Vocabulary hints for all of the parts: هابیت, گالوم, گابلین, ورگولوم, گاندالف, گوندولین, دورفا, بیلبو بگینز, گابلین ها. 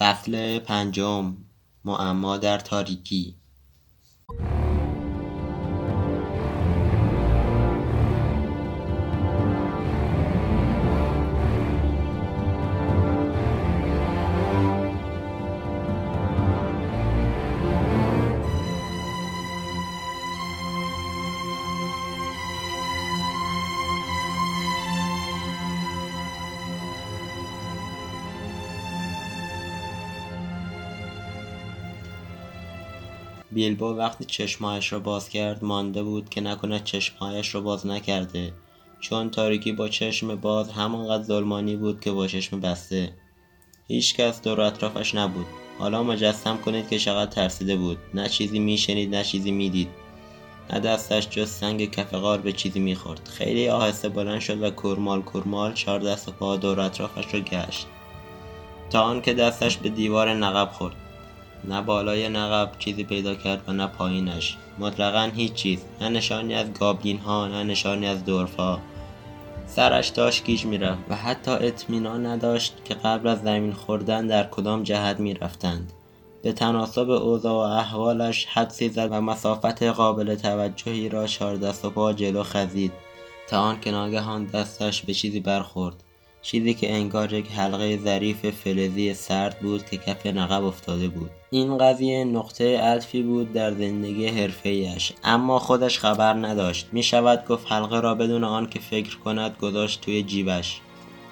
فصل پنجم، معما در تاریکی. بیلبو وقتی چشمهایش را باز کرد مانده بود که نکند چشمهایش را باز نکرده، چون تاریکی با چشم باز همانقدر ظلمانی بود که با چشم بسته. هیچ کس دور اطرافش نبود. حالا مجسم کنید که چقدر ترسیده بود. نه چیزی میشنید نه چیزی میدید، نه دستش جز سنگ کف غار به چیزی میخورد. خیلی آهسته بلند شد و کورمال کورمال چهار دست و پا دور اطرافش را گشت تا آنکه دستش به دیوار نقب خورد. نه بالای نقب چیزی پیدا کرد و نه پایینش، مطلقاً هیچ چیز، نه نشانی از گابلین ها نه نشانی از دورفا. سرش داشت گیج میرفت و حتی اطمینان نداشت که قبل از زمین خوردن در کدام جهت میرفتند. به تناسب اوضاع و احوالش حدسی زد و مسافت قابل توجهی را چهار دست و پا جلو خزید تا آنکه ناگهان دستش به چیزی برخورد، چیزی که انگار یک حلقه ظریف فلزی سرد بود که کف نقب افتاده بود. این قضیه نقطه عطفی بود در زندگی حرفه‌ایش، اما خودش خبر نداشت. می شود گفت حلقه را بدون آن که فکر کند گذاشت توی جیبش.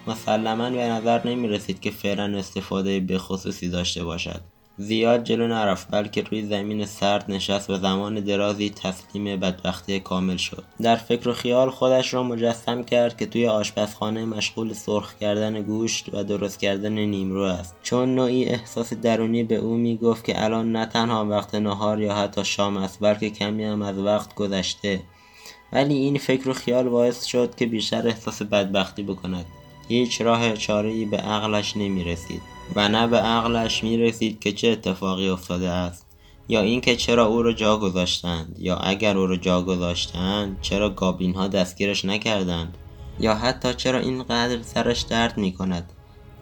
مسلماً به نظر نمی رسید که فعلا استفاده به خصوصی داشته باشد. زیاد جلو نرفت بلکه روی زمین سرد نشست و زمان درازی تسلیم بدبختی کامل شد. در فکر و خیال خودش را مجسم کرد که توی آشپزخانه مشغول سرخ کردن گوشت و درست کردن نیمرو است، چون نوعی احساس درونی به او میگفت که الان نه تنها وقت نهار یا حتی شام است بلکه کمی هم از وقت گذشته. ولی این فکر و خیال باعث شد که بیشتر احساس بدبختی بکند. هیچ راه چاره‌ای به عقلش نمی‌رسید و نه به عقلش می‌رسید که چه اتفاقی افتاده است، یا اینکه چرا او را جا گذاشتند، یا اگر او را جا گذاشتند چرا گابلین‌ها دستگیرش نکردند، یا حتی چرا اینقدر سرش درد می‌کند.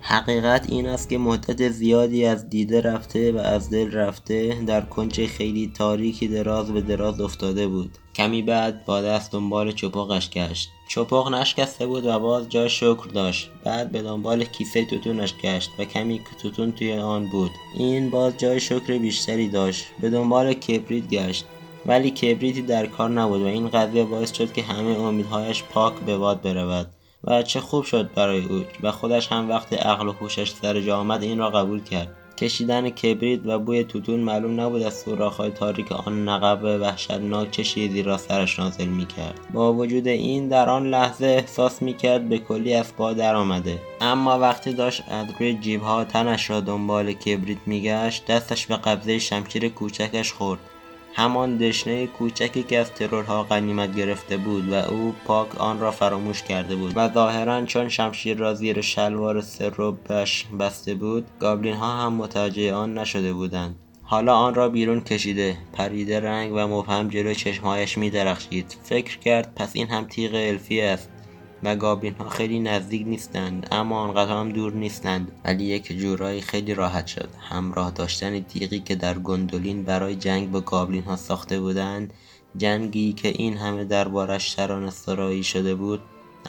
حقیقت این است که مدت زیادی از دیده رفته و از دل رفته در کنج خیلی تاریکی دراز به دراز افتاده بود. کمی بعد با دست دنبال چپقش گشت. چپق نشکسته بود و باز جای شکر داشت. بعد به دنبال کیسه توتونش گشت و کمی توتون توی آن بود. این باز جای شکر بیشتری داشت. به دنبال کبریت گشت ولی کبریتی در کار نبود و این قضیه باعث شد که همه امیدهایش پاک به باد برود. و چه خوب شد برای او و خودش هم وقتی عقل و هوشش سر جا آمد این را قبول کرد. کشیدن کبریت و بوی توتون معلوم نبود از سوراخ‌های تاریک آن نقب وحشتناک چه چیزی را سرش نازل می‌کرد. با وجود این در آن لحظه احساس می‌کرد به کلی از پا در آمده. اما وقتی داشت از روی جیب‌ها تنش را دنبال کبریت می‌گشت دستش به قبضه شمشیر کوچکش خورد، همان دشنه کوچکی که از ترورها غنیمت گرفته بود و او پاک آن را فراموش کرده بود و ظاهراً چون شمشیر را زیر شلوار سربش بسته بود گابلین ها هم متوجه آن نشده بودند. حالا آن را بیرون کشیده، پریده رنگ و مبهم جلوی چشمهایش می درخشید. فکر کرد پس این هم تیغ الفی است و گابلین ها خیلی نزدیک نیستند اما آنقدر هم دور نیستند. ولی یک جورایی خیلی راحت شد. همراه داشتن تیغی که در گوندولین برای جنگ با گابلین ها ساخته بودند، جنگی که این همه دربارش ترانه سرایی شده بود،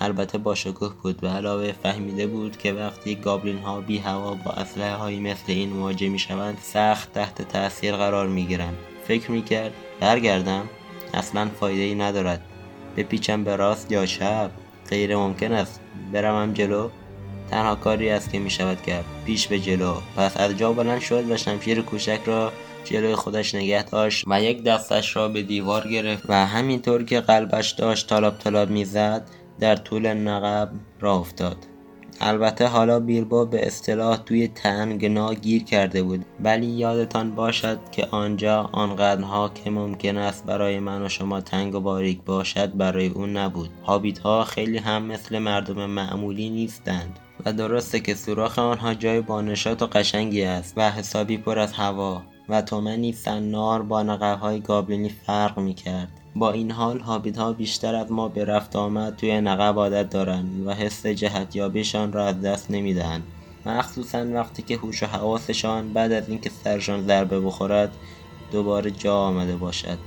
البته با شکوه بود و علاوه فهمیده بود که وقتی گابلین ها بی هوا با اسلحه هایی مثل این مواجه می شوند سخت تحت تاثیر قرار می گیرند. فکر می کرد برگردم اصلا فایده ای ندارد، بپیچم به راست یا چپ غیر ممکن است، برمم جلو تنها کاری است که می شود کرد، پیش به جلو. پس از جا بلند شد و شمشیر کوچک را جلوی خودش نگه داشت و یک دستش را به دیوار گرفت و همینطور که قلبش داشت تالاب تالاب می زد در طول نقب راه افتاد. البته حالا بیلبو به اصطلاح توی تنگنا گیر کرده بود، ولی یادتان باشد که آنجا آنقدرها که ممکن است برای من و شما تنگ و باریک باشد برای اون نبود. هابیت ها خیلی هم مثل مردم معمولی نیستند و درسته که سوراخ آنها جای بانشات و قشنگی است و حسابی پر از هوا و تومنی سنار با نقب‌های گابلینی فرق می‌کرد. با این حال هابیت‌ها بیشتر از ما به رفت آمد توی نقب عادت دارند و حس جهتیابیشان را از دست نمی‌دهند مخصوصا وقتی که هوش و حواسشان بعد از اینکه سرشان ضربه بخورد دوباره جا آمده باشد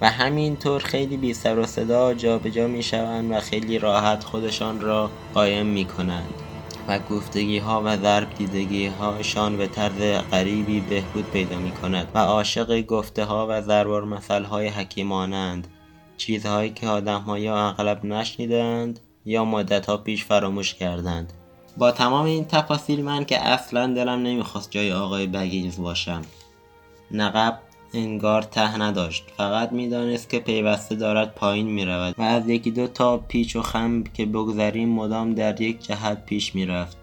و همینطور خیلی بی سر و صدا جا به جا می شوند و خیلی راحت خودشان را قایم می کنند و گفتگی ها و ضرب دیدگی هاشان به طرز غریبی بهبود پیدا می کند و عاشق گفته ها و ضرب المثل های حکیمانند، چیزهایی که آدم ها یا اغلب نشنیدند یا مدت ها پیش فراموش کردند. با تمام این تفاصیل من که اصلا دلم نمیخواست جای آقای بگینز باشم. نقب انگار ته نداشت، فقط میدانست که پیوسته دارد پایین میرود و از یکی دو تا پیچ و خم که بگذریم مدام در یک جهت پیش میرفت.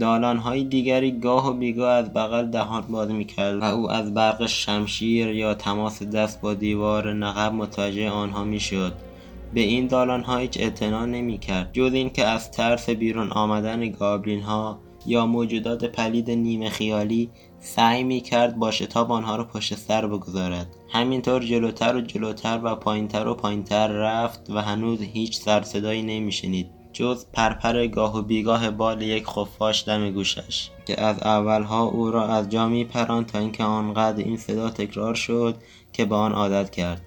دالانهای دیگری گاه و بیگاه از بغل دهان باز میکرد و او از برق شمشیر یا تماس دست با دیوار نقب متوجه آنها میشد. به این دالانها هیچ اعتنا نمیکرد جز این که از ترس بیرون آمدن گابلینها یا موجودات پلید نیمه خیالی سعی میکرد با شتاب آنها رو پشت سر بگذارد. همینطور جلوتر و جلوتر و پایینتر و پایینتر رفت و هنوز هیچ سرصدایی نمیشنید جز پرپر گاه و بیگاه بال یک خفاش دم گوشش که از اولها او را از جا میپراند تا اینکه آنقدر این صدا تکرار شد که به آن عادت کرد.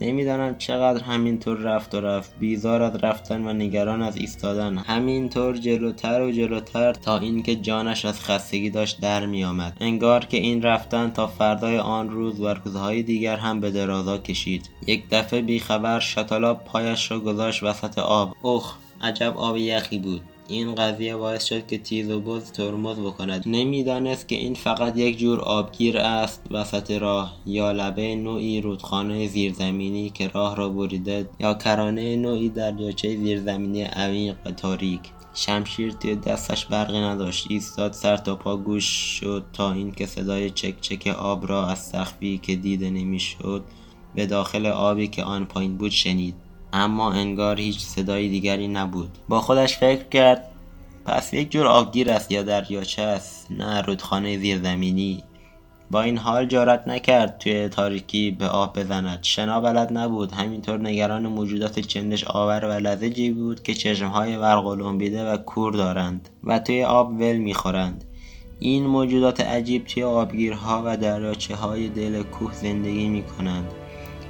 نمیدانم چقدر همینطور رفت و رفت، بیزار از رفتن و نگران از ایستادن، همینطور جلوتر و جلوتر تا اینکه جانش از خستگی داشت در می آمد. انگار که این رفتن تا فردای آن روز و روزهای دیگر هم به درازا کشید. یک دفعه بیخبر شتلاب پایش را گذاشت وسط آب. اوخ، عجب آب یخی بود. این قضیه باعث شد که تیز و بز ترمز بکند. نمیدانست که این فقط یک جور آبگیر است وسط راه، یا لبه نوعی رودخانه زیرزمینی که راه را بریده، یا کرانه نوعی دریاچه زیرزمینی عمیق و تاریک. شمشیر توی دستش برقی نداشت، ایستاد، سر تا پا گوش شد تا اینکه صدای چک چک آب را از سقفی که دیده نمیشد به داخل آبی که آن پایین بود شنید. اما انگار هیچ صدای دیگری نبود. با خودش فکر کرد پس یک جور آبگیر است یا دریاچه است، نه رودخانه زیرزمینی. با این حال جرأت نکرد توی تاریکی به آب بزند. شنا بلد نبود، همینطور نگران موجودات چندش آور و لزجی بود که چشمهای ورقلومبیده و کور دارند و توی آب ول میخورند. این موجودات عجیب توی آبگیرها و دریاچه های دل کوه زندگی میکنند،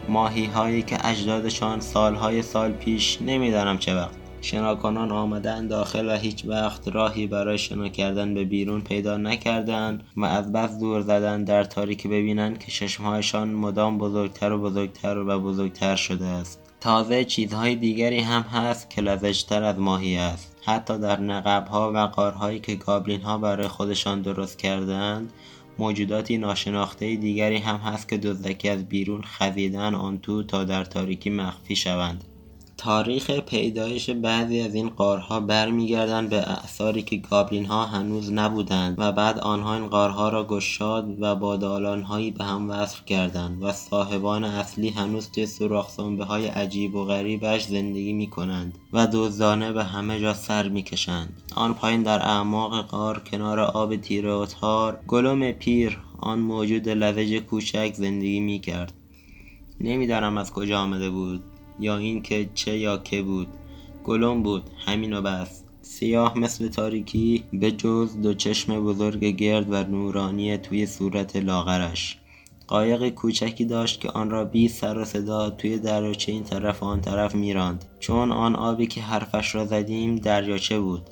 ماهی هایی که اجدادشان سالهای سال پیش نمیدانم چه وقت شناکنان آمدن داخل و هیچ وقت راهی برای شنا کردن به بیرون پیدا نکردن و از بس دور زدن در تاریکی ببینن که چشمهایشان مدام بزرگتر و بزرگتر و بزرگتر شده است. تازه چیزهای دیگری هم هست که لزجتر از ماهی است، حتی در نقبها و غارهایی که گابلینها برای خودشان درست کردند. موجوداتی ناشناخته دیگری هم هست که دزدکی از بیرون خزیدن آن تو تا در تاریکی مخفی شوند. تاریخ پیدایش بعضی از این غارها برمیگردند به اعصاری که گابلینها هنوز نبودند و بعد آنها این غارها را گشاد و با دالانهایی به هم وصل کردند و صاحبان اصلی هنوز توی سوراخ‌سنبه‌های عجیب و غریبش زندگی می‌کنند و دزدانه به همه جا سر می‌کشند. آن پایین در اعماق غار کنار آب تیره و تار، گالوم پیر، آن موجود لزج کوچک زندگی می‌کرد. نمی‌دانم از کجا آمده بود یا این که چه یا که بود. گالوم بود، همین و بس. سیاه مثل تاریکی به جز دو چشم بزرگ گرد و نورانی توی صورت لاغرش. قایق کوچکی داشت که آن را بی سر و صدا توی دریاچه این طرف و آن طرف میراند، چون آن آبی که حرفش را زدیم دریاچه بود،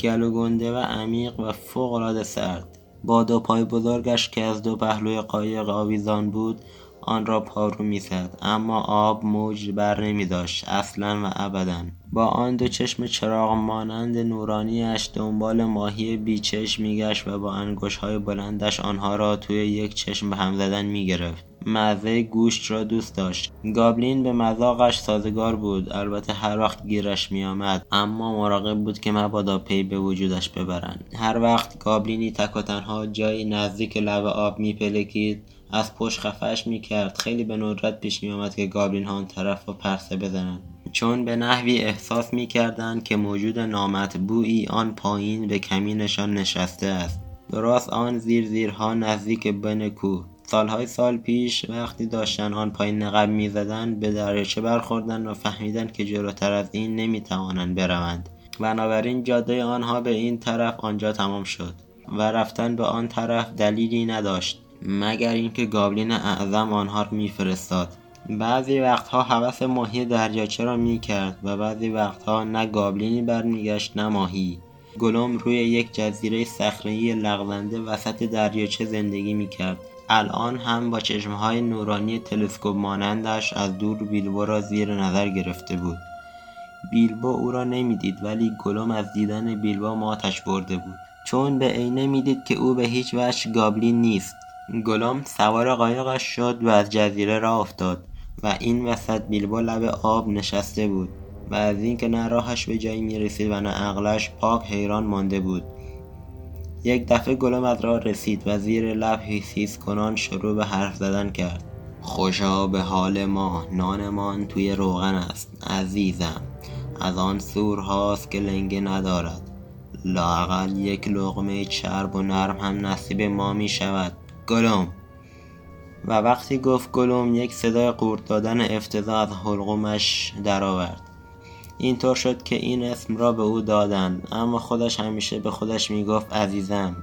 گلو گنده و عمیق و فوق‌العاده سرد. با دو پای بزرگش که از دو پهلوی قایق آویزان بود آن را پارو می‌زد، اما آب موج بر نمی‌داشت اصلاً و ابداً. با آن دو چشم چراغ مانند نورانی‌اش دنبال ماهی بیچشم می‌گشت و با انگشت‌های بلندش آنها را توی یک چشم به هم زدن می‌گرفت. مزه گوشت را دوست داشت. گابلین به مذاقش سازگار بود، البته هر وقت گیرش می‌آمد، اما مراقب بود که مبادا پی به وجودش ببرند. هر وقت گابلینی تک و تنها جایی نزدیک لب آب می‌پلکید از پشت خفش میکرد. خیلی به ندرت پیش میامد که گابلین ها آن طرف رو پرسه بزنن، چون به نحوی احساس میکردن که موجود نامطبوعی آن پایین به کمینشان نشسته است، درست آن زیرها نزدیک بن کوه. سالهای سال پیش وقتی داشتن آن پایین نقب میزدن به دریاچه برخوردن و فهمیدن که جلوتر از این نمیتوانند بروند بنابراین جاده آنها به این طرف آنجا تمام شد و رفتن به آن طرف دلیلی نداشت مگر اینکه گابلین اعظم آنها را می‌فرستاد. بعضی وقتها هوس ماهی دریاچه را می‌کرد و بعضی وقتها نه گابلینی برمیگشت نه ماهی. گالوم روی یک جزیره صخره‌ای لغزنده وسط دریاچه زندگی می‌کرد. الان هم با چشم‌های نورانی تلسکوپ مانندش از دور بیلبو را زیر نظر گرفته بود. بیلبو او را نمی‌دید ولی گالوم از دیدن بیلبو ماتش برده بود، چون به عینه می‌دید که او به هیچ وجه گابلین نیست. گالوم سوار قایقش شد و از جزیره راه افتاد و این وسط بیلبو لب آب نشسته بود و از اینکه نه راهش به جایی می‌رسید و نه عقلش پاک حیران مانده بود. یک دفعه گالوم از راه رسید و زیر لب هیس کنان شروع به حرف زدن کرد. خوشا به حال ما، نانمان توی روغن است عزیزم، از آن سور هاست که لنگه ندارد، لااقل یک لقمه چرب و نرم هم نصیب ما می شود گالوم. و وقتی گفت گالوم یک صدای قورت دادن افتضاح از حلقومش درآورد. اینطور شد که این اسم را به او دادن، اما خودش همیشه به خودش میگفت عزیزم.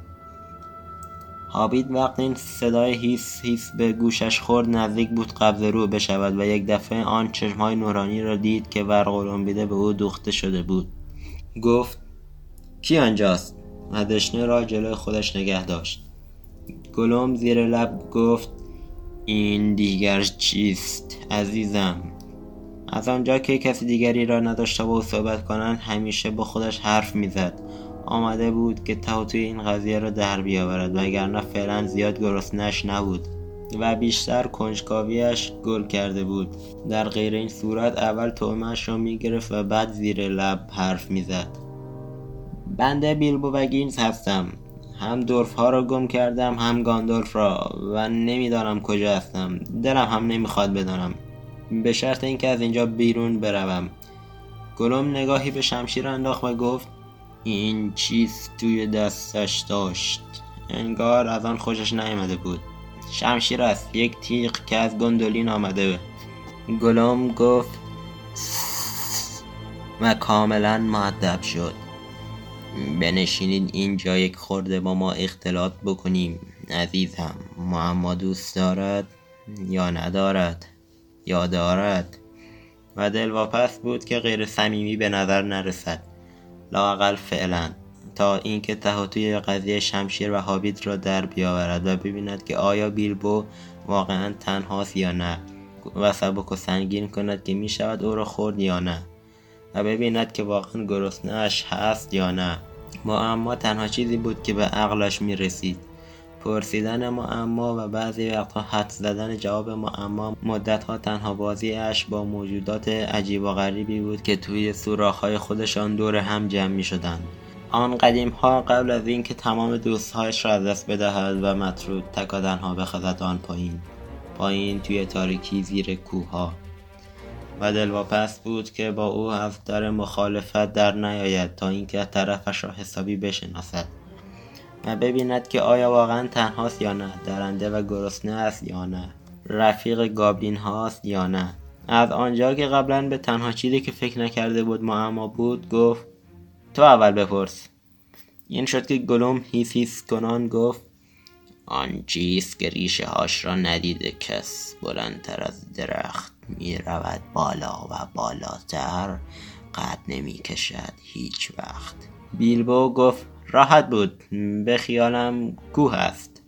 هابیت وقتی این صدای هیس به گوشش خورد نزدیک بود قبضه رو بشود و یک دفعه آن چشمهای نورانی را دید که ورگولوم بیده به او دوخته شده بود. گفت کی آنجاست؟ و دشنه را جلوی خودش نگه داشت. گالوم زیر لب گفت این دیگر چیست عزیزم. از آنجا که کسی دیگری را نداشته و صحبت کنند همیشه با خودش حرف میزد. آمده بود که توی این قضیه را در بیاورد وگرنه فعلا زیاد گرسنش نبود و بیشتر کنجکاویش گل کرده بود. در غیر این صورت اول تومش را میگرفت و بعد زیر لب حرف میزد. بنده بیلبو بگینز هستم، هم دورفا را گم کردم هم گاندالف را و نمیدانم کجا هستم، دلم هم نمیخواد بدانم، به شرط اینکه از اینجا بیرون بروم. گالوم نگاهی به شمشیر انداخت و گفت این چیز توی دستش داشت، انگار از آن خوشش نیامده بود. شمشیر است، یک تیغ که از گوندولین آمده بود. گالوم گفت و کاملا مؤدب شد. بنشینید اینجا یک خورده با ما اختلاط بکنیم عزیزم، معما دوست دارد یا ندارد یا دارد. و دلواپس بود که غیر صمیمی به نظر نرسد، لااقل فعلا، تا اینکه تهاتوی قضیه شمشیر و هابیت را در بیاورد و ببیند که آیا بیلبو واقعا تنهاست یا نه و سبک و سنگین کند که می شود او را خورد یا نه و ببیند که واقعا گرسنه‌اش هست یا نه. معما تنها چیزی بود که به عقلش می رسید. پرسیدن معما و بعضی وقتها حد زدن جواب معما مدتها تنها بازیش با موجودات عجیب و غریبی بود که توی سوراخ‌های خودشان دور هم جمع می‌شدند. آن قدیم‌ها قبل از اینکه تمام دوست‌هایش را از دست بدهد و مطرود تک و تنها بخزد آن پایین، پایین توی تاریکی زیر کوه‌ها. و دلواپس بود که با او از در مخالفت در نیاید تا اینکه طرفش را حسابی بشناسد و ببیند که آیا واقعا تنهاست یا نه، درنده و گرسنه است یا نه، رفیق گابلین هاست یا نه. از آنجا که قبلا به تنها چیزی که فکر نکرده بود معما بود، گفت تو اول بپرس. این شد که گالوم هیس کنان گفت آن چیز که ریشه هاش را ندیده کس بلندتر از درخت می رود بالا و بالاتر، قد نمی کشد هیچ وقت. بیلبو گفت راحت بود، به خیالم کوه است.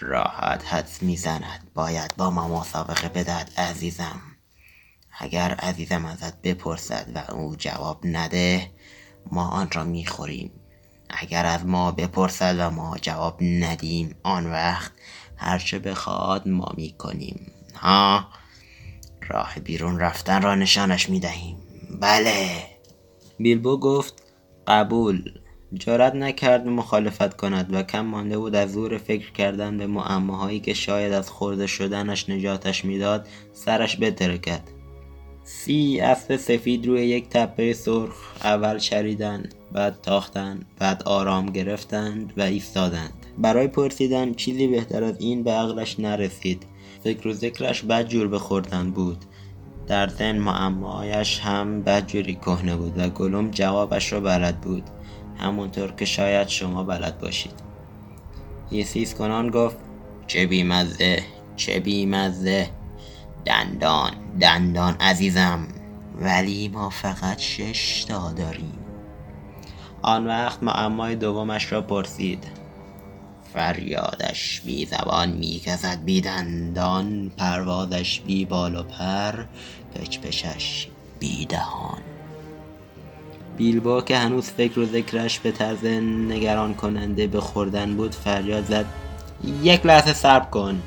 راحت حدس میزند، باید با ما مسابقه بدهد عزیزم. اگر عزیزم ازت بپرسد و او جواب نده ما آن را میخوریم، اگر از ما بپرسد و ما جواب ندیم آن وقت هرچه بخواد ما میکنیم. ها، راه بیرون رفتن را نشانش میدهیم. بله. بیلبو گفت قبول. جرأت نکرد مخالفت کند و کم مانده بود از زور فکر کردن به معماهایی که شاید از خورده شدنش نجاتش میداد سرش بترکد. 30 اسب سفید روی یک تپه سرخ اول چریدند، بعد تاختند، بعد آرام گرفتند و ایستادند. برای پرسیدن چیزی بهتر از این به عقلش نرسید. فکر و ذکرش بد جور بخوردن بود. در ذهن معماهایش هم بدجوری کهنه بود و گالوم جوابش رو بلد بود، همونطور که شاید شما بلد باشید. یسیس کنان گفت: چه بیمزه، چه بیمزه، دندان، دندان عزیزم، ولی ما فقط 6 تا داریم. آن وقت معمای دومش را پرسید: فریادش بی زبان می کسد، بی دندان پروازش، بی بال و پر پچپچش، بی دهان. بیلبو که هنوز فکر و ذکرش به طرز نگران کننده به خوردن بود فریاد زد: یک لحظه صبر کن.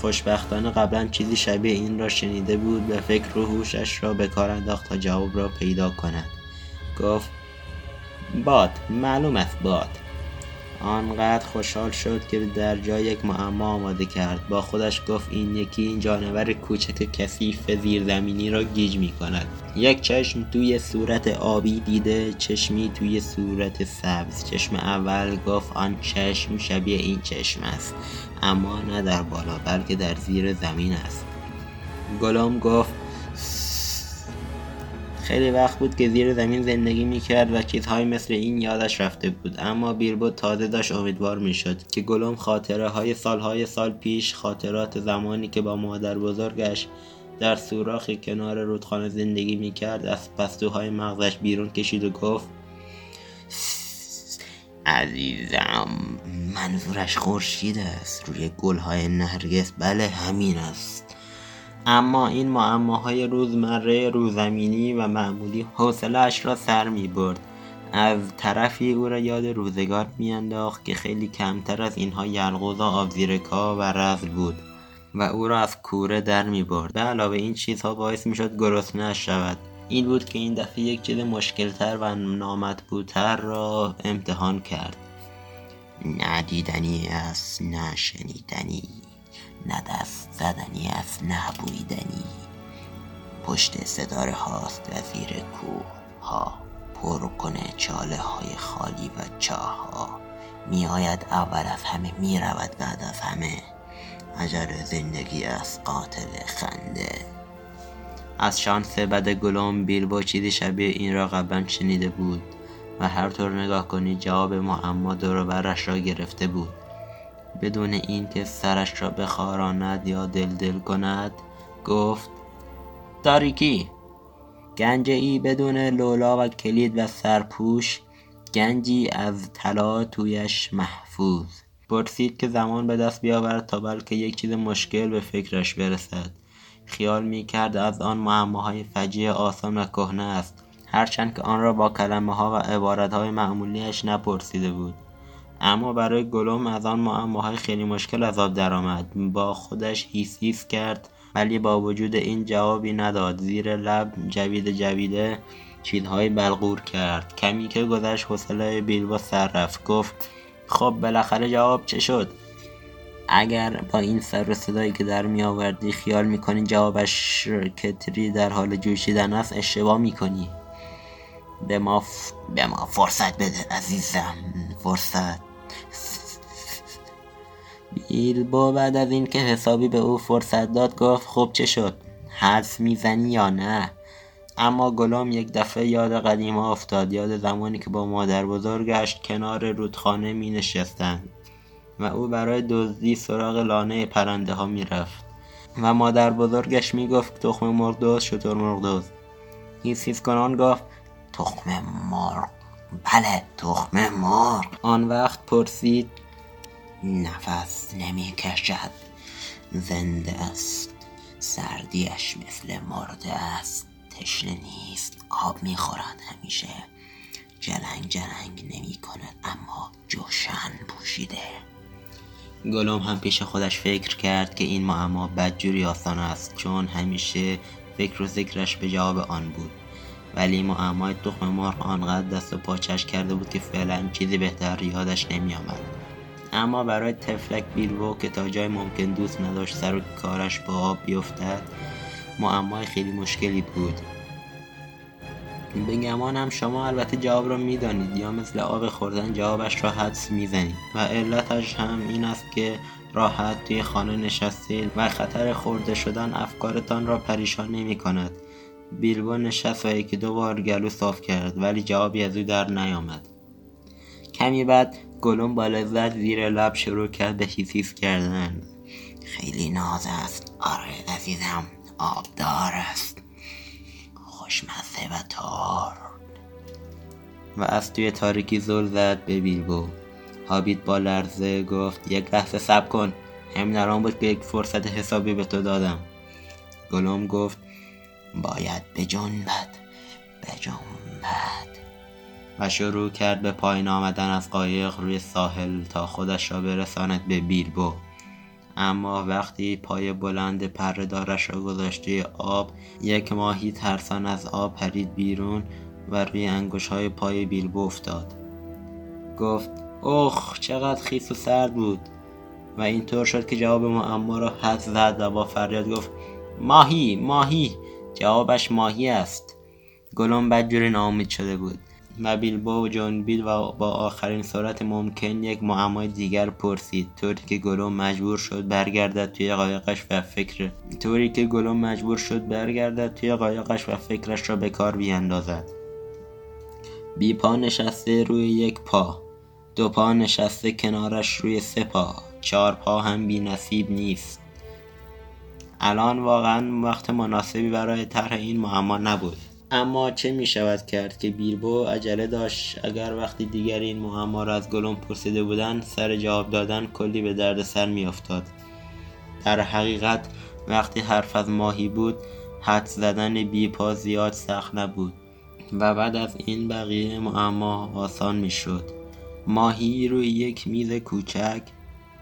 خوشبختانه قبلا چیزی شبیه این را شنیده بود و فکر و هوشش را به کار انداخت تا جواب را پیدا کند. گفت: باد، معلوم است باد. آنقدر خوشحال شد که در جای یک معما آماده کرد. با خودش گفت: این یکی، این جانور کوچک کثیف زیرزمینی را گیج می کند. یک چشم توی صورت آبی دیده، چشمی توی صورت سبز. چشم اول گفت: آن چشم شبیه این چشم است، اما نه در بالا بلکه در زیر زمین است. گالوم گفت: خیلی وقت بود که زیر زمین زندگی میکرد و چیزهای مثل این یادش رفته بود، اما بیلبو تازه داشت امیدوار میشد که گالوم خاطره‌های سال پیش، خاطرات زمانی که با مادر بزرگش در سوراخی کنار رودخانه زندگی میکرد، از پستوهای مغزش بیرون کشید و گفت: عزیزم، منظورش خورشید است روی گل‌های نرگس. بله همین است. اما این معماهای روزمره، روزمینی و معمولی حوصله‌اش را سر می‌برد. از طرفی او را یاد روزگار می‌انداخت که خیلی کمتر از اینها یلغوز و آبزیرک‌ها و رذل بود و او را از کوره در می‌برد. به علاوه این چیزها باعث می‌شد گرسنه شود. این بود که این دفعه یک چیز مشکل‌تر و نامطبوع‌تر را امتحان کرد. ندیدنی است، نشنیدنی، نه دست زدنی است، نه بویدنی، پشت ستاره هاست و زیر کوه ها، پر کنه چاله های خالی و چاه ها، می آید اول از همه، می رود بعد از همه، اجل زندگی است، قاتل خنده. از شانس بد گالوم، بیلبو چیزی شبیه این را قبلا شنیده بود و هر طور نگاه کنی جواب معما دور و برش را گرفته بود. بدون این که سرش را بخاراند یا دل کند گفت: تاریکی، گنجی بدون لولا و کلید و سرپوش، گنجی از طلا تویش محفوظ. پرسید که زمان به دست بیاورد تا بلکه یک چیز مشکل به فکرش برسد. خیال می کرد از آن معماهای فجیع، آسان و کهنه است، هرچند که آن را با کلمه ها و عبارت های معمولیش نپرسیده بود. اما برای گالوم از آن معماهای خیلی مشکل از آب درآمد. با خودش هیس کرد، ولی با وجود این جوابی نداد. زیر لب جویده چیزهای بلغور کرد. کمی که گذشت حوصله بیلبو سر رفت. گفت: خب بالاخره جواب چه شد؟ اگر با این سر و صدایی که در می آوردی خیال می کنی جوابش کتری در حال جوشیدن است، اشتباه می کنی. به ما فرصت بده عزیزم، فرصت. بیلبو بعد از این که حسابی به او فرصت داد گفت: خب چه شد؟ حرف میزنی یا نه؟ اما گالوم یک دفعه یاد قدیم ها افتاد، یاد زمانی که با مادر بزرگش کنار رودخانه می نشستند و او برای دزدی سراغ لانه پرنده ها می رفت و مادر بزرگش می گفت: تخم مرغ دزد، شتر مرغ دزد. هیس کنان گفت: تخم مرغ، بله تخم مرغ. آن وقت پرسید: نفس نمی کشد، زنده است، سردیش مثل مرده است، تشنه نیست، آب می خورد همیشه، جلنگ نمی کند، اما جوشن پوشیده. گالوم هم پیش خودش فکر کرد که این معما بدجوری آسان است، چون همیشه فکر و ذکرش به جواب آن بود، ولی معمای تخم مرغ آنقدر دست و پاچش کرده بود که فعلا چیزی بهتر یادش نمی آمد. اما برای تفلک بیلبو که تا جای ممکن دوست نداشت سر و کارش با آب بیفتد، معمای خیلی مشکلی بود. به گمانم شما البته جواب را میدانید یا مثل آب خوردن جوابش را حدس میزنید و علتش هم این است که راحت توی خانه نشستید و خطر خورده شدن افکارتان را پریشان نمی کند. بیلبو نشست و یکی دو بار گلو صاف کرد ولی جوابی از او در نیامد. کمی بعد گالوم با لذت زیر لب شروع کرد به هیسیس کردن. خیلی ناز است، آره عزیزم، آبدار است، خوشمزه و تار. و از توی تاریکی زل زد به بیلبو. هابیت با لرزه گفت یک لحظه صبر کن، همین الان بود که یک فرصت حسابی به تو دادم. گالوم گفت باید بجنبد و شروع کرد به پایین آمدن از قایق روی ساحل تا خودش را برساند به بیلبو. اما وقتی پای بلند پره دارش را گذاشت توی آب، یک ماهی ترسان از آب پرید بیرون و روی انگشت‌های پای بیلبو افتاد. گفت اوخ چقدر خیس و سرد بود. و اینطور شد که جواب معما را حد زد و با فریاد گفت ماهی ماهی. جوابش ماهی است. گالوم بدجوری ناامید شده بود و بیلبو جنبید و با آخرین سرعت ممکن یک معمای دیگر پرسید، طوری که گالوم مجبور شد برگردد توی قایقش و فکرش را به کار بیاندازد. بی پا نشسته روی یک پا، دو پا نشسته کنارش روی سه پا، چهار پا هم بی نصیب نیست. الان واقعا وقت مناسبی برای طرح این معما نبود. اما چه می شود کرد که بیلبو عجله داشت. اگر وقتی دیگر این معما را از گالوم پرسیده بودند، سر جواب دادن کلی به درد سر می افتاد. در حقیقت وقتی حرف از ماهی بود، حد زدن بیپا زیاد سخت نبود و بعد از این بقیه معما آسان می شد. ماهی روی یک میز کوچک،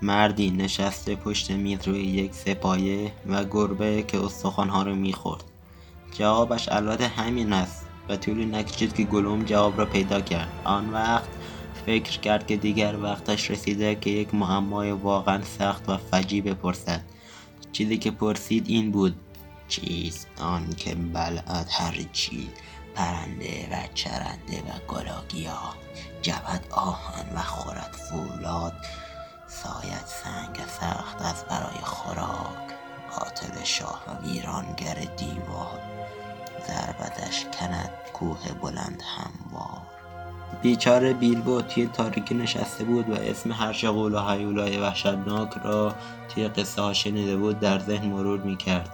مردی نشسته پشت میز روی یک سه‌پایه و گربه که استخوان‌ها را می خورد. جوابش البته همین است و طولی نکشید که گالوم جواب را پیدا کرد. آن وقت فکر کرد که دیگر وقتش رسیده که یک معمای واقعا سخت و فجیع بپرسد. چیزی که پرسید این بود: چیست آن که بلعت هر چیز، پرنده و چرنده و گلاگیا، جبد آهن و خورد فولاد، سایت سنگ سخت از برای خوراک، قاتل شاه و ویرانگر دیوار، ضربتش کند کوه بلند هموار. بیچاره بیلبو توی تاریکی نشسته بود و اسم هر شغول و هیولای وحشتناک را توی قصه ها شنیده بود در ذهن مرور میکرد،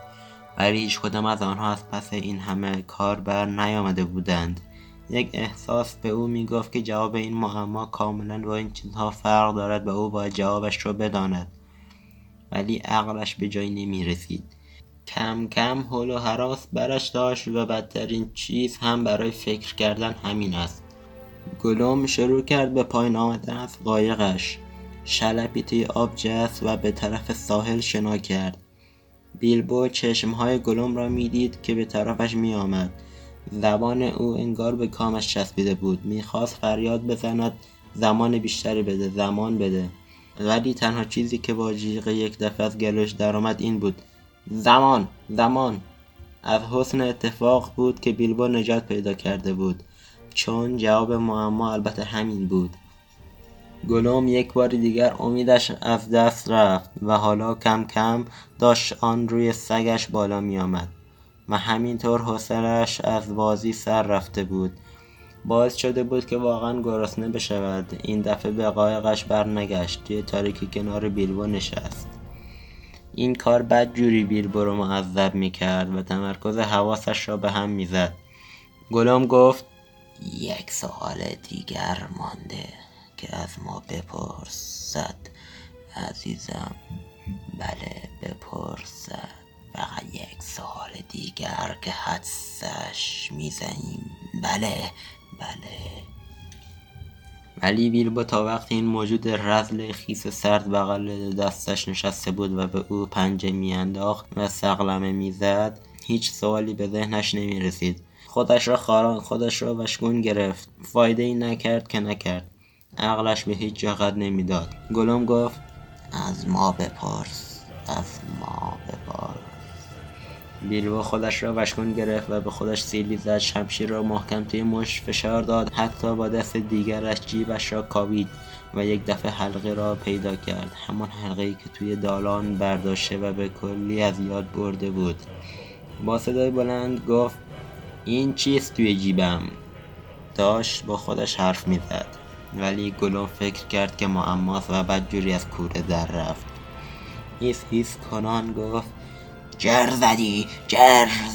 ولی هیچ کدام از آنها از پس این همه کار بر نیامده بودند. یک احساس به او میگفت که جواب این معما کاملا با این چیزها فرق دارد و او باید جوابش رو بداند، ولی عقلش به جایی نمی رسید. کم کم هول و هراس برش داشت و بدترین چیز هم برای فکر کردن همین است. گالوم شروع کرد به پایین آمدن از قایقش. شلپی توی آب جست و به طرف ساحل شنا کرد. بیلبو چشمهای گالوم را می دید که به طرفش می آمد. زبان او انگار به کامش چسبیده بود. می خواست فریاد بزند زمان بیشتری بده، زمان بده، ولی تنها چیزی که با جیغ یک دفعه از گلوش در آمد این بود: زمان، زمان. از حسن اتفاق بود که بیلبو نجات پیدا کرده بود، چون جواب معما البته همین بود. گالوم یک بار دیگر امیدش از دست رفت و حالا کم کم داشت آن روی سگش بالا می آمد و همینطور حوصله‌اش از بازی سر رفته بود. باعث شده بود که واقعا گرسنه بشود. این دفعه به قایقش برنگشت، توی تاریکی کنار بیلبو نشست. این کار بدجوری بیلبو رو معذب میکرد و تمرکز حواسش را به هم میزد. گالوم گفت یک سوال دیگر مانده که از ما بپرسد عزیزم. بله بپرسد، فقط یک سوال دیگر که حدسش میزنیم. بله. ولی بیلبو تا وقتی این موجود رذل خیس سرد بغل دستش نشسته بود و به او پنجه میانداخت و سقلمه میزد، هیچ سوالی به ذهنش نمی رسید. خودش را خاراند، خودش را وشگون گرفت. فایده ای نکرد که نکرد. عقلش به هیچ جا قد نمی داد. گالوم گفت از ما بپرس، بیلبو خودش را بشکن گرفت و به خودش سیلی زد، شمشیر را محکم توی مشت فشار داد، حتی با دست دیگرش جیبش را کاوید و یک دفعه حلقه را پیدا کرد، همان حلقه‌ای که توی دالان برداشته و به کلی از یاد برده بود. با صدای بلند گفت این چیست توی جیبم؟ داشت با خودش حرف میزد، ولی گالوم فکر کرد که معماست و بدجوری از کوره در رفت. هیس کنان گفت جر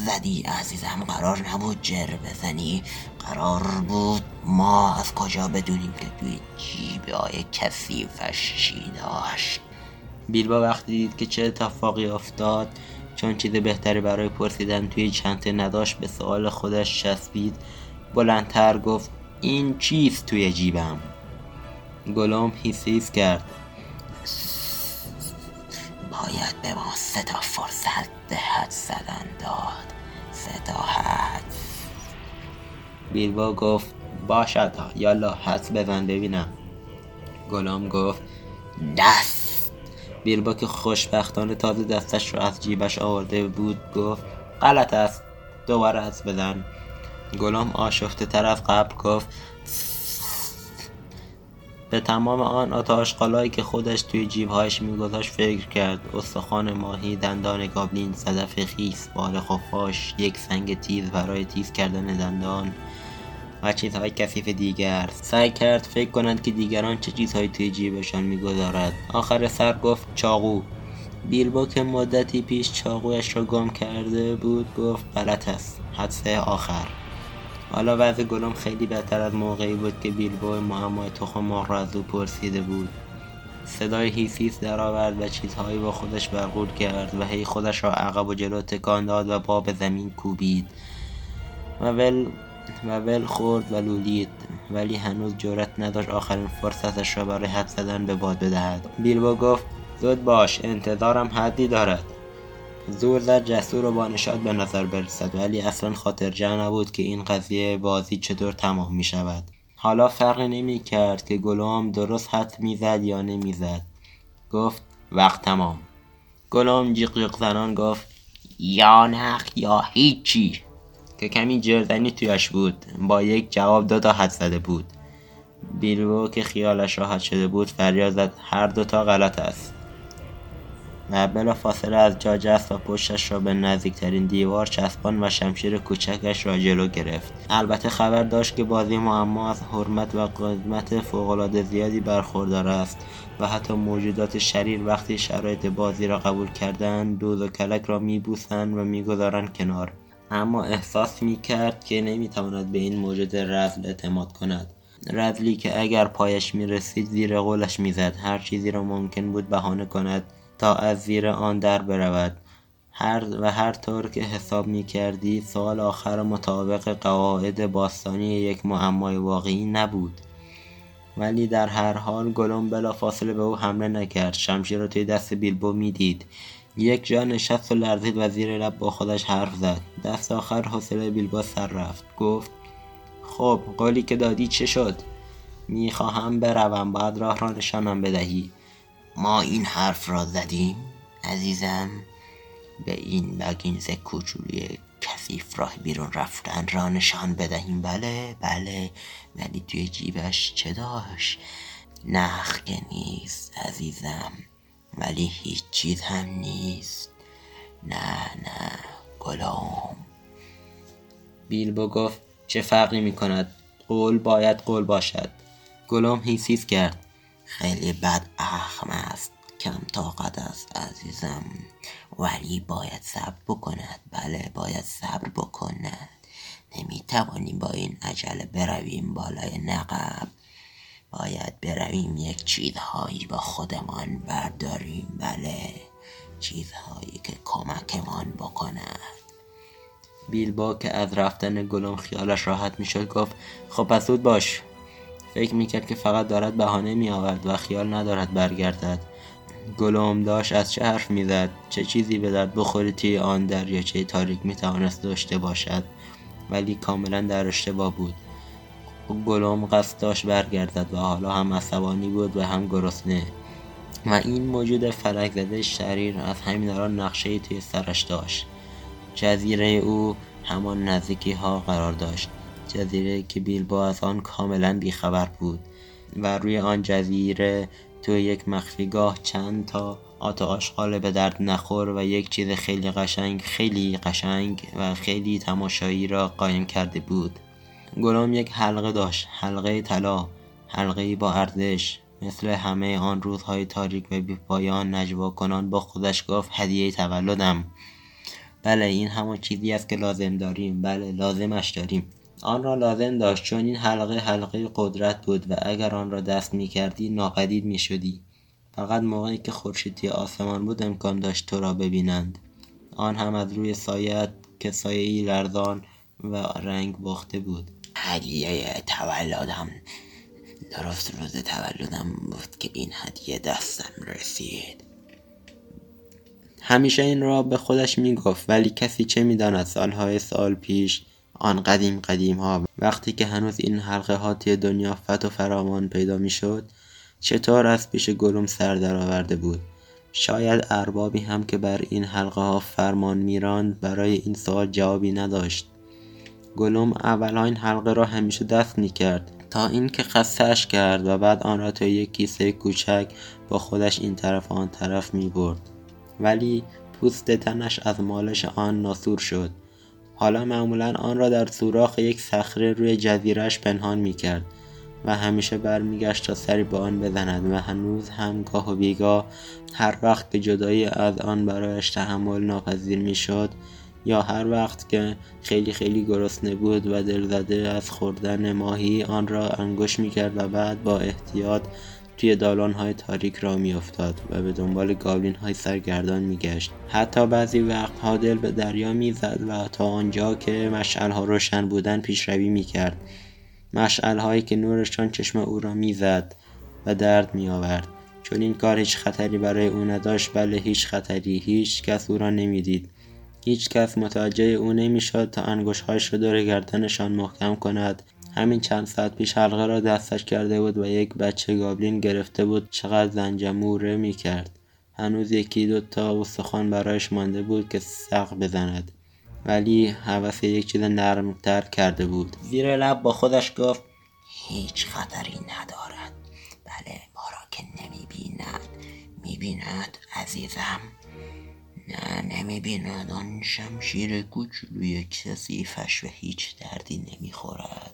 زدی عزیزم، قرار نبود جر بزنی، قرار بود ما از کجا بدونیم که توی جیبای کثیفش چی داشت. بیلبو وقتی دید که چه اتفاقی افتاد، چون چیز بهتری برای پرسیدن توی چنته نداشت، به سوال خودش چسبید. بلندتر گفت این چیز توی جیبم؟ گالوم هیس کرد. باید به ما 3 فرصت به حد زدن داد، 3 حد. بیلبو گفت باشد، یالا حدس بزن ببینم. گالوم گفت دست. بیلبو که خوشبختانه تازه دستش رو از جیبش آورده بود گفت غلط است، دوباره حدس بزن. گالوم آشفته تر از قبل گفت به تمام آن آتشقالایی که خودش توی جیبهایش میگذاشت فکر کرد، استخوان ماهی، دندان گابلین، صدف خیس، بال خفاش، یک سنگ تیز برای تیز کردن دندان و چیزهای کثیف دیگر. سعی کرد فکر کنند که دیگران چه چیزهایی توی جیبشان میگذارد. آخر سر گفت چاقو. بیلبو که مدتی پیش چاقویش را گم کرده بود گفت غلط است، حدس آخر. حالا وضع گالوم خیلی بهتر از موقعی بود که بیلبو معمای تخم مرغ را از او پرسیده بود. صدای هیس در آورد و چیزهایی با خودش برخورد کرد و هی خودش را عقب و جلو تکان داد و پا به زمین کوبید و ول خورد و لولید، ولی هنوز جرأت نداشت آخرین فرصتش را برای حد زدن به باد بدهد. بیلبو گفت زود باش، انتظارم حدی دارد. زور زد جسور و بانشاد به نظر برسد، ولی اصلا خاطر جمع نبود که این قضیه بازی چطور تمام می شود. حالا فرق نمی کرد که گالوم درست حد می زد یا نمی زد. گفت وقت تمام. گالوم جیغ جیغ زنان گفت یا نخ یا هیچی، که کمی جردنی تویش بود. با یک جواب 2 حد زده بود. بیلبو که خیالش راحت شده بود فریاد زد هر 2 غلط است و بلافاصله از جا جست و پشتش را به نزدیکترین دیوار چسبان و شمشیر کوچکش را جلو گرفت. البته خبر داشت که بازی معما از حرمت و قدمت فوق‌العاده زیادی برخوردار است و حتی موجودات شریر وقتی شرایط بازی را قبول کردند دوز و کلک را میبوسند و میگذارند کنار، اما احساس میکرد که نمیتواند به این موجود رذل اعتماد کند، رذلی که اگر پایش میرسید زیر قولش میزد، هر چیزی را ممکن بود بهانه کند تا از زیر آن در برود. هر طور که حساب می کردی سوال آخر مطابق قواعد باستانی یک معمای واقعی نبود، ولی در هر حال گالوم بلافاصله به او حمله نکرد. شمشیر را توی دست بیلبو می دید، یک جا نشست و لرزید و زیر لب با خودش حرف زد. دست آخر حوصله بیلبو سر رفت، گفت خب قولی که دادی چه شد؟ می خواهم بروم، بعد راه را نشانم بدهی. ما این حرف را زدیم عزیزم، به این بگینز کوچولی کثیف راه بیرون رفتن را نشان بدهیم. بله، ولی توی جیبش چه داشت؟ نخ که نیست عزیزم، ولی هیچ چیز هم نیست. نه گالوم. بیلبو گفت چه فرقی میکند، قول باید قول باشد. گالوم هیس کرد خیلی بد اخم است، کم طاقت است عزیزم، ولی باید صبر بکند. بله باید صبر بکند، نمیتوانیم با این عجله برویم بالای نقب، باید برویم یک چیزهایی با خودمان برداریم، بله چیزهایی که کمکمان بکند. بیلبو که از رفتن گالوم خیالش راحت میشد گفت خب پس زود باش. فکر میکرد که فقط دارد بهانه میآورد و خیال ندارد برگردد. گالوم داشت از چه حرف میزد؟ چه چیزی به درد بخوری توی آن دریاچه تاریک میتوانست داشته باشد، ولی کاملا در اشتباه بود. گالوم قصد داشت برگردد و حالا هم عصبانی بود و هم گرسنه، و این موجود فلک زده شریر از همین الان نقشه‌ای توی سرش داشت. جزیره او همان نزدیکی ها قرار داشت، جزیره که بیلبو از آن کاملا بیخبر بود و روی آن جزیره توی یک مخفیگاه چند تا آت و آشغال به درد نخور و یک چیز خیلی قشنگ و خیلی تماشایی را قایم کرده بود. گالوم یک حلقه داشت، حلقه طلا، حلقه با ارزش. مثل همه آن روزهای تاریک و بی‌پایان نجوا کنان با خودش گفت هدیه تولدم. بله این همون چیزی است که لازم داریم، بله لازمش داریم. آن را لازم داشت چون این حلقه قدرت بود و اگر آن را دست می کردی ناپدید می شدی. فقط موقعی که خورشید توی آسمان بود امکان داشت تو را ببینند، آن هم از روی سایه که سایه‌ای لرزان و رنگ باخته بود. هدیه تولدم، درست روز تولدم بود که این هدیه دستم رسید. همیشه این را به خودش میگفت، ولی کسی چه میداند سالهای سال پیش، آن قدیم ها، وقتی که هنوز این حلقه ها توی دنیا فتح و فرامان پیدا میشد، چطور از پیش گالوم سر درآورده بود. شاید اربابی هم که بر این حلقه ها فرمان میراند برای این سوال جوابی نداشت. گالوم اول این حلقه را همیشه دست میکرد تا این که خستش کرد و بعد آن را توی یک کیسه کوچک با خودش این طرف آن طرف میبرد، ولی پوست تنش از مالش آن ناسور شد. حالا معمولا آن را در سوراخ یک صخره روی جزیره‌اش پنهان میکرد و همیشه برمیگشت تا سری به آن بزند و هنوز هم گاه و بیگاه هر وقت که جدایی از آن برایش تحمل ناپذیر میشد یا هر وقت که خیلی گرسنه بود و دلزده از خوردن ماهی آن را انگوش میکرد و بعد با احتیاط توی دالان‌های تاریک را میافتاد و به دنبال گابلین‌های سرگردان میگشت. حتی بعضی وقتها دل به دریا میزد و تا آنجا که مشعل‌ها روشن بودن پیشروی میکرد، مشعل‌هایی که نورشان چشم او را میزد و درد میآورد، چون این کار هیچ خطری برای او نداشت. بله هیچ خطری، هیچ کس او را نمیدید، هیچ کس متوجه او نمیشد تا انگشت‌هاش را دور گردنشان محکم کند. همین چند ساعت پیش حلقه را دستش کرده بود و یک بچه گابلین گرفته بود، چقدر زنجموره میکرد. هنوز یکی دو تا استخوان برایش مانده بود که سق بزند، ولی هوس یک چیز نرمتر کرده بود. زیر لب با خودش گفت هیچ خطری ندارد، بله ما را که نمیبیند. میبیند عزیزم؟ نه نمیبیند، آن شمشیر کوچولوی کثیفش به هیچ دردی نمیخورد.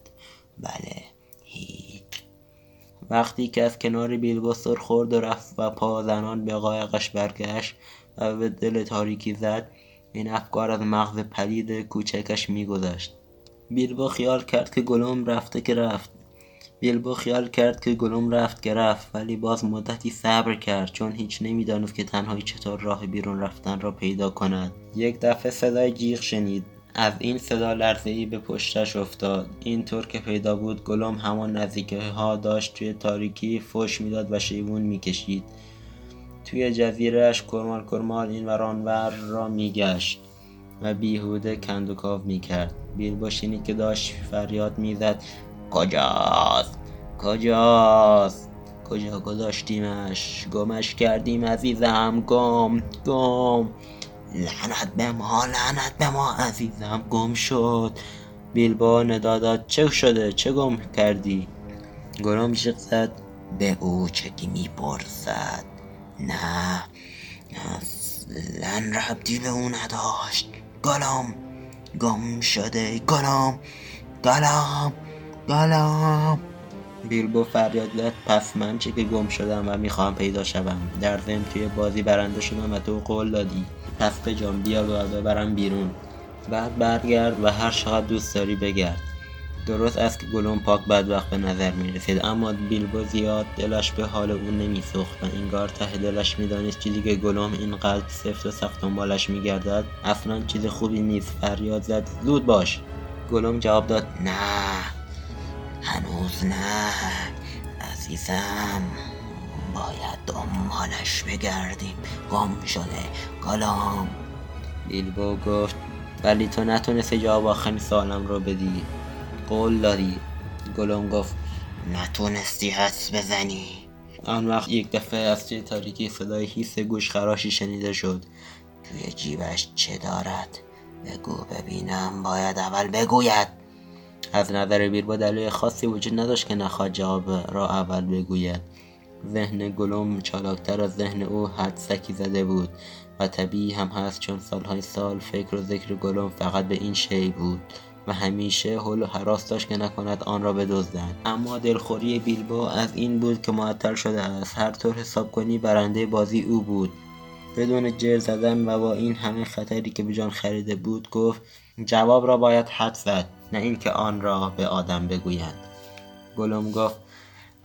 بله هیچ. وقتی که از کنار بیلبو سرخورد و رفت و پا زنان به قایقش برگشت و به دل تاریکی زد، این افکار از مغز پلید کوچکش میگذشت. بیلبو خیال کرد که گالوم رفته که رفت، ولی باز مدتی صبر کرد چون هیچ نمیدانست که تنهایی چطور راه بیرون رفتن را پیدا کند. یک دفعه صدای جیغ شنید، از این صدا لرزه‌ای به پشتش افتاد. اینطور که پیدا بود گالوم همان نزدیکی‌ها داشت توی تاریکی فوش میداد و شیون میکشید. توی جزیره‌اش کرمال این ور آن ور را میگشت و بیهوده کند و کاو میکرد. بیلبو شنید که داشت فریاد میزد کجاست؟ کجا گذاشتیمش؟ گمش کردیم عزیزم، گم. لعنت به ما عزیزم، گم شد. بیلبو ندا داد چه شده؟ چه گم کردی؟ گالوم جیغ زد به او چه کی میپرسد؟ نه اصلا ربطی به او نداشت. گالوم گم شده، گالوم. بیلبو فریاد زد پس من چه که گم شدم و میخوام پیدا شوم، در ضمن توی بازی برنده شدم و تو قول دادی، پس بجام بیا و ببرم بیرون، بعد برگرد و هر چقدر دوست داری بگرد. درست است که گالوم پاک بدبخت به نظر میرسید، اما بیلبو زیاد دلش به حال اون نمیسوخت و انگار ته دلش میدانست چیزی که گالوم اینقدر سفت و سخت دنبالش میگردد اصلا چیز خوبی نیست. فریاد زد زود باش. گالوم جواب داد نه هنوز نه عزیزم، باید دنبالش بگردیم، گم شده گالوم. بیلبو گفت ولی تو نتونستی جواب آخرین سوالم رو بدی، قول داری. گالوم گفت نتونستی حدس بزنی. آن وقت یک دفعه از توی تاریکی صدای هیس گوشخراشی شنیده شد. توی جیبش چه دارد؟ بگو ببینم. باید اول بگوید. از نظر بیربو دلیل خاصی وجود نداشت که نخواد جواب را اول بگوید. ذهن گالوم چالاکتر از ذهن او حدسکی زده بود و طبیعی هم هست، چون سالهای سال فکر و ذکر گالوم فقط به این شی بود و همیشه هول و هراس داشت که نکند آن را بدزدند. اما دلخوری بیلبو از این بود که معطل شده است. هر طور حساب کنی برنده بازی او بود. بدون جر زدن و با این همه خطری که به جان خریده بود گفت جواب را باید حد زد، نه اینکه آن را به آدم بگویند. گالوم گفت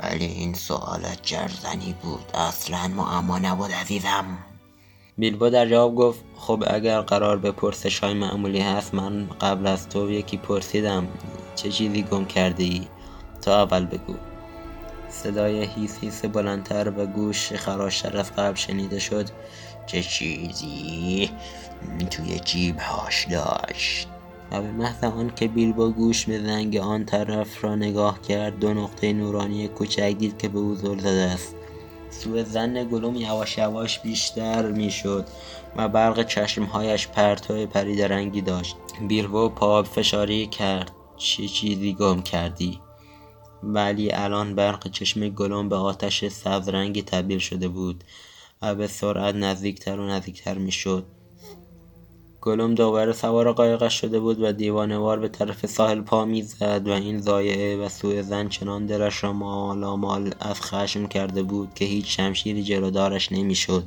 ولی این سوالت جرزنی بود، اصلا معما نبود عزیزم. بیلبو در جواب گفت خب اگر قرار به پرسش‌های معمولی هست، من قبل از تو یکی پرسیدم، چه چیزی گم کرده ای؟ تا اول بگو. صدای هیس هیس بلندتر و گوش خراشتر از قبل شنیده شد. چه چیزی توی جیبهاش داشت؟ و به محض آن که بیلبو گوش به زنگ آن طرف را نگاه کرد، دو نقطه نورانی کوچک دید که به او زل زده است. سوء ظن گالوم یواش یواش بیشتر میشد و برق چشمهایش پرتو پریده رنگی داشت. بیلبو پا فشاری کرد. چه چیزی گم کردی؟ ولی الان برق چشم گالوم به آتش سبز رنگی تبدیل شده بود و به سرعت نزدیکتر و نزدیکتر میشد. گالوم دوباره سوار قایقش شده بود و دیوانه‌وار به طرف ساحل پا می‌زد و این ضایعه و سوء ظن چنان دلش را مالامال از خشم کرده بود که هیچ شمشیری جلودارش نمی‌شد.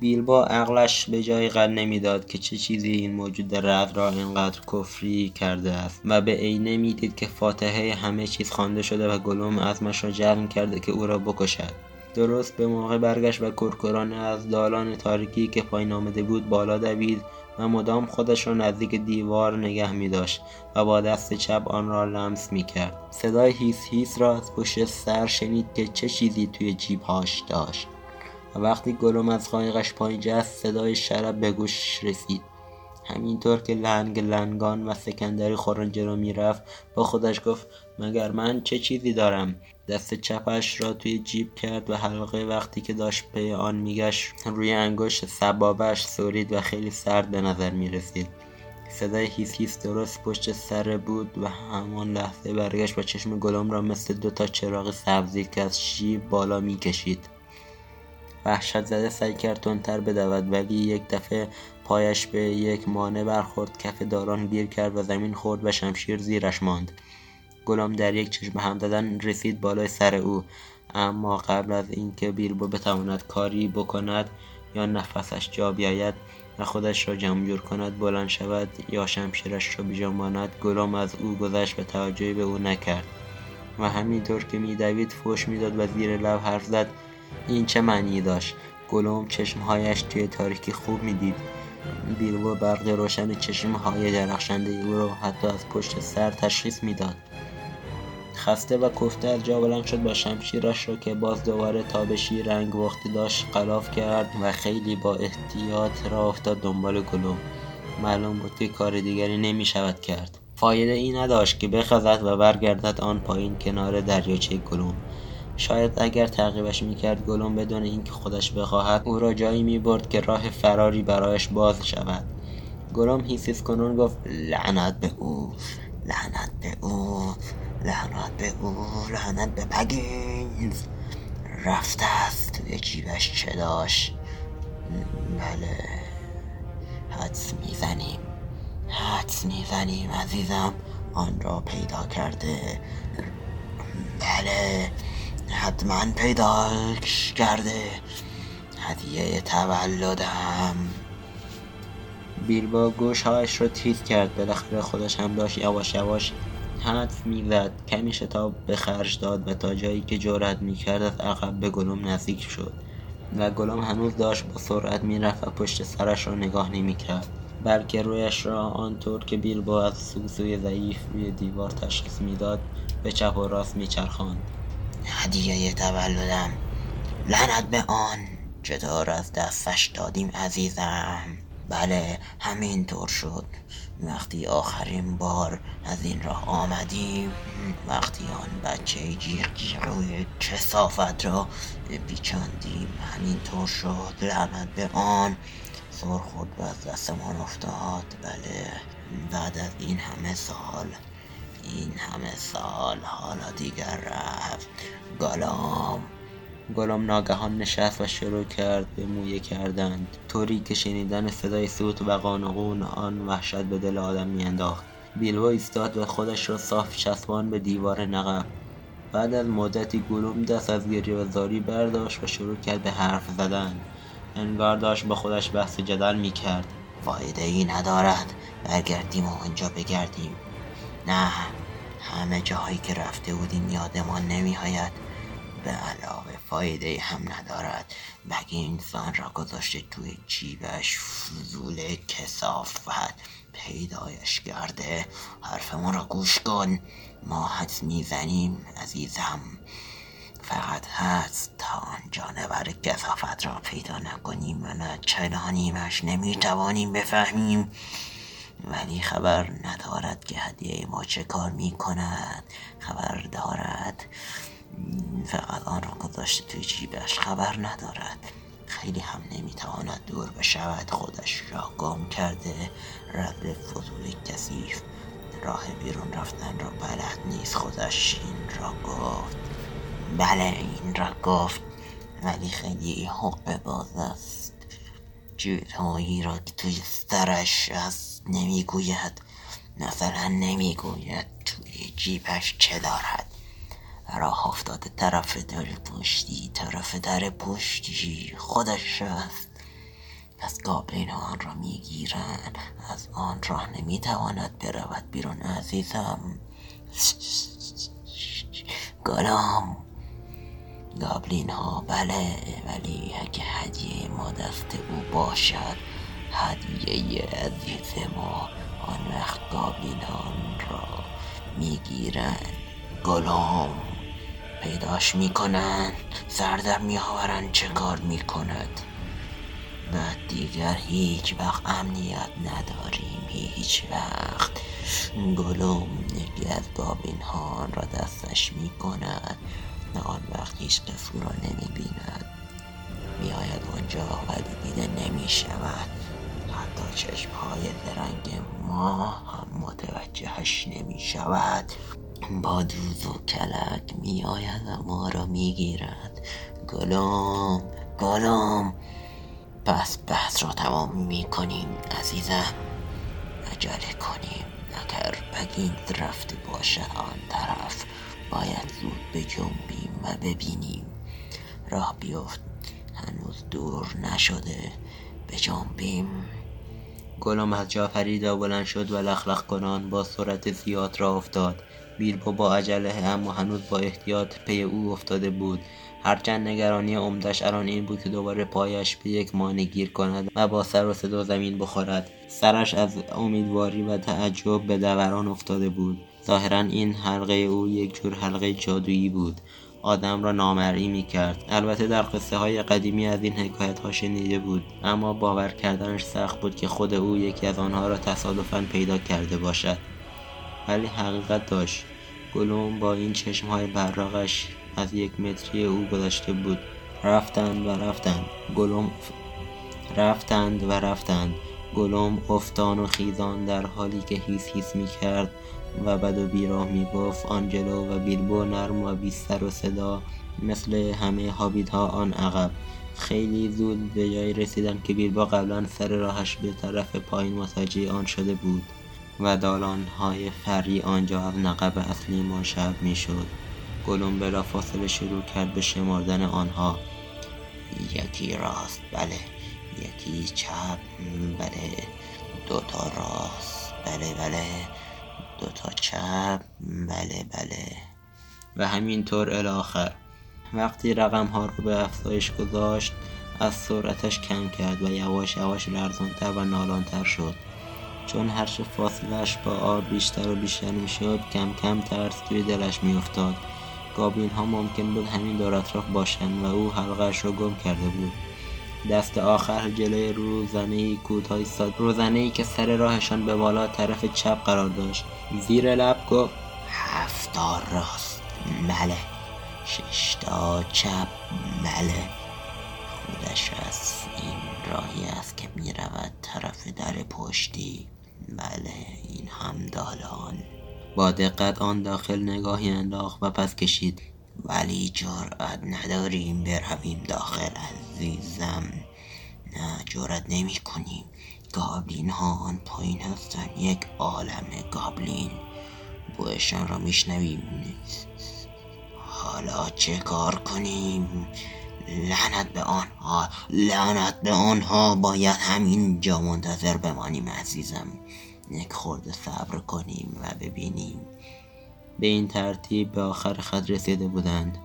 بیلبو عقلش به جای قد نمی‌داد که چه چیزی این موجود رعد را اینقدر کفری کرده است و به عینه می‌دید که فاتحه همه چیز خوانده شده و گالوم عزمش را جمع کرده که او را بکشد. درست به موقع برگشت و کرکرانه از دالان تاریکی که پایین آمده بود بالا دوید و مدام خودش را نزدیک دیوار نگه می داشت و با دست چپ آن را لمس می کرد. صدای هیس هیس را از پشت سر شنید که چه چیزی توی جیبهاش داشت و وقتی گالوم از قایقش پایین جست صدای شراب به گوش رسید. همینطور که لنگ لنگان و سکندری خوران جلو می رفت با خودش گفت مگر من چه چیزی دارم؟ دست چپش را توی جیب کرد و حلقه وقتی که داشت پی آن میگشت روی انگشت سبابش سورید و خیلی سرد به نظر میرسید. صدای هیس هیس درست پشت سر بود و همان لحظه برگشت و چشم گالوم را مثل دوتا چراغ سبزی که از جیب بالا میکشید. وحشت زده سعی کرد تندتر بدود، ولی یک دفعه پایش به یک مانع برخورد، کف دالان گیر کرد و زمین خورد و شمشیر زیرش ماند. گالوم در یک چشم هم دادن رسید بالای سر او، اما قبل از اینکه بیلبو بتواند کاری بکند یا نفسش جا بیاید و خودش را جمع جور کند، بلند شود یا شمشیرش را بیجا ماند، گالوم از او گذشت و توجهی به او نکرد و همینطور که میدوید فحش میداد و زیر لب حرف زد. این چه معنی داشت؟ گالوم چشمهایش توی تاریکی خوب میدید. بیلبو برق روشن چشم‌های درخشنده او را حتی از پشت سر تشخیص می‌داد. خسته و کفته از جا بلند شد، با شمشیرش را که باز دوباره تابشی رنگ وقتی داشت غلاف کرد و خیلی با احتیاط راه افتاد دنبال گالوم. معلوم بود که کار دیگری نمی‌شود کرد. فایده ای نداشت که بخزد و برگردد آن پایین کنار دریاچه گالوم. شاید اگر تعقیبش میکرد گالوم بدون اینکه خودش بخواهد او را جایی میبرد که راه فراری برایش باز شود. گالوم هیسیس کنون گفت لعنت به او، لعنت به او، لعنت به او، لعنت به بگینز. رفته است. توی جیبش چه داشت؟ بله حدس میزنیم عزیزم. آن را پیدا کرده؟ بله حتما پیداش کرده. هدیه تولدم. بیلبو گوشهایش رو تیز کرد. بالاخره خودش هم داشت یواش یواش حدس می‌زد. کمی شتاب به خرج داد و تا جایی که جرأت می‌کرد از عقب به گالوم نزدیک شد و گالوم هنوز داشت با سرعت می‌رفت و پشت سرش رو نگاه نمی‌کرد، بلکه رویش را آنطور که بیلبو از سوسوی ضعیف روی دیوار تشخیص می‌داد به چپ و راست می‌چرخاند. هدیه تولدم. لعنت به آن. چطور از دستش دادیم عزیزم؟ بله همینطور شد. وقتی آخرین بار از این راه آمدیم، وقتی آن بچه جیغ جیغوی کثافت را بیچاندیم، همینطور شد. لعنت به آن. سر خود به از دستمان افتاد. بله، بعد از این همه سال، حالا دیگر رفت. گالوم ناگهان نشست و شروع کرد به مویه کردن، طوری که شنیدن صدای سوت و قانقون آن وحشت به دل آدم میانداخت. بیلبو ایستاد و خودش را صاف چسبان به دیوار نقب. بعد از مدتی گالوم دست از گریه و زاری برداشت و شروع کرد به حرف زدن، انگار داشت با خودش بحث جدل میکرد. فایده ای ندارد، برگردیم و آنجا بگردیم. نه، همه جاهایی که رفته بودیم یادمان نمیآید. به علاوه فایده ای هم ندارد. بگه انسان را گذاشته توی جیبش، فضول کثافت پیدایش کرده. حرف ما را گوش کن. ما حدس میزنیم عزیزم، فقط هست تا آن جانور کثافت را پیدا نکنیم و نه چنانیمش نمیتوانیم بفهمیم، ولی خبر ندارد که هدیه ما چه کار میکند. خبر دارد، فقط آن را گذاشته توی جیبش. خبر ندارد، خیلی هم نمیتواند دور بشود. خودش را گم کرده، رد فضول کثیف. راه بیرون رفتن را بلد نیست. خودش این را گفت. بله، این را گفت، ولی خیلی حق باز است. چیزهایی را که توی سرش است نمیگوید. مثلا نمیگوید توی جیبش چه دارد. راه افتاده طرف در پشتی، خودش است. پس گابلین ها آن را میگیرن. از آن راه نمیتواند برود بیرون عزیزم. گالوم، گابلین ها بله، ولی اگه هدیه ما دست او باشد، هدیه عزیز ما، آن وقت گابلین ها آن را میگیرن. گالوم پیداش میکنن، سردر میآورن چه کار میکند. بعد دیگر هیچ وقت امنیت نداریم، هیچ وقت. گالوم یکی از گابلین ها را دستش میکند، آن وقت هیچ کسی را نمیبیند. میآید اونجا ولی دیده نمیشود. حتی چشم های زرنگ ما هم متوجهش نمیشود. با دوز و کلک می آید و ما را می گیرد. گالوم، پس بحث را تمام می کنیم عزیزم. عجله کنیم، اگر بگینز رفته باشد آن طرف، باید زود بجنبیم و ببینیم. راه بیفت، هنوز دور نشده. بجنبیم. گالوم از جا پرید و بلند شد و لخلخ کنان با سرعت زیاد راه افتاد. بیلبو با عجله اما هنوز با احتیاط پی او افتاده بود، هرچند نگرانی عمدش الان این بود که دوباره پایش به یک مانع گیر کند و با سر و صدا زمین بخورد. سرش از امیدواری و تعجب به دوران افتاده بود. ظاهرا این حلقه او یک جور حلقه جادویی بود، آدم را نامرئی می‌کرد. البته در قصه های قدیمی از این حکایت‌ها شنیده بود، اما باور کردنش سخت بود که خود او یکی از آنها را تصادفاً پیدا کرده باشد. ولی حقیقت داشت. گالوم با این چشم‌های براقش از یک متری او گذشته بود. رفتند و رفتند. گالوم افتان و خیزان در حالی که هیس هیس می‌کرد و بد و بیراه می‌گفت. آنجلو و بیلبو نرم و بی سر و صدا مثل همه هابیت‌ها آن عقب. خیلی زود به جایی رسیدند که بیلبو قبلا سر راهش به طرف پایین متوجه آن شده بود و دالان‌های فری آنجا از نقب اصلی منشعب می‌شد. گالوم بلافاصله شروع کرد به شمردن آنها. یکی راست، بله. یکی چپ، بله. دوتا راست، بله بله. دوتا چپ، بله بله. و همینطور الاخر. وقتی رقم‌ها رو به افزایش گذاشت، از سرعتش کم کرد و یواش یواش لرزان‌تر و نالان‌تر شد. چون هرچه فاصله‌اش با آب بیشتر و بیشتر میشد، کم کم ترس توی دلش میافتاد. گابلین ها ممکن بود همین دور اطراف باشند و او حلقه‌اش رو گم کرده بود. دست آخر جلوی روزنه‌ای که سر راهشان به بالا طرف چپ قرار داشت. زیر لب گفت 7 راست، بله. 6 چپ، بله. پیش از این راهی است که می رود طرف در پشتی. بله، این هم دالان. با دقت آن داخل نگاهی انداخت و پس کشید. ولی جرأت نداریم برویم داخل عزیزم. نه، جرأت نمی کنیم. گابلین ها آن پایین هستن، یک عالم گابلین. بویشان را می شنویم. حالا چه کار کنیم؟ لعنت به آنها باید همین جا منتظر بمانیم عزیزم. یک خورده صبر کنیم و ببینیم. به این ترتیب به آخر خط رسیده بودند.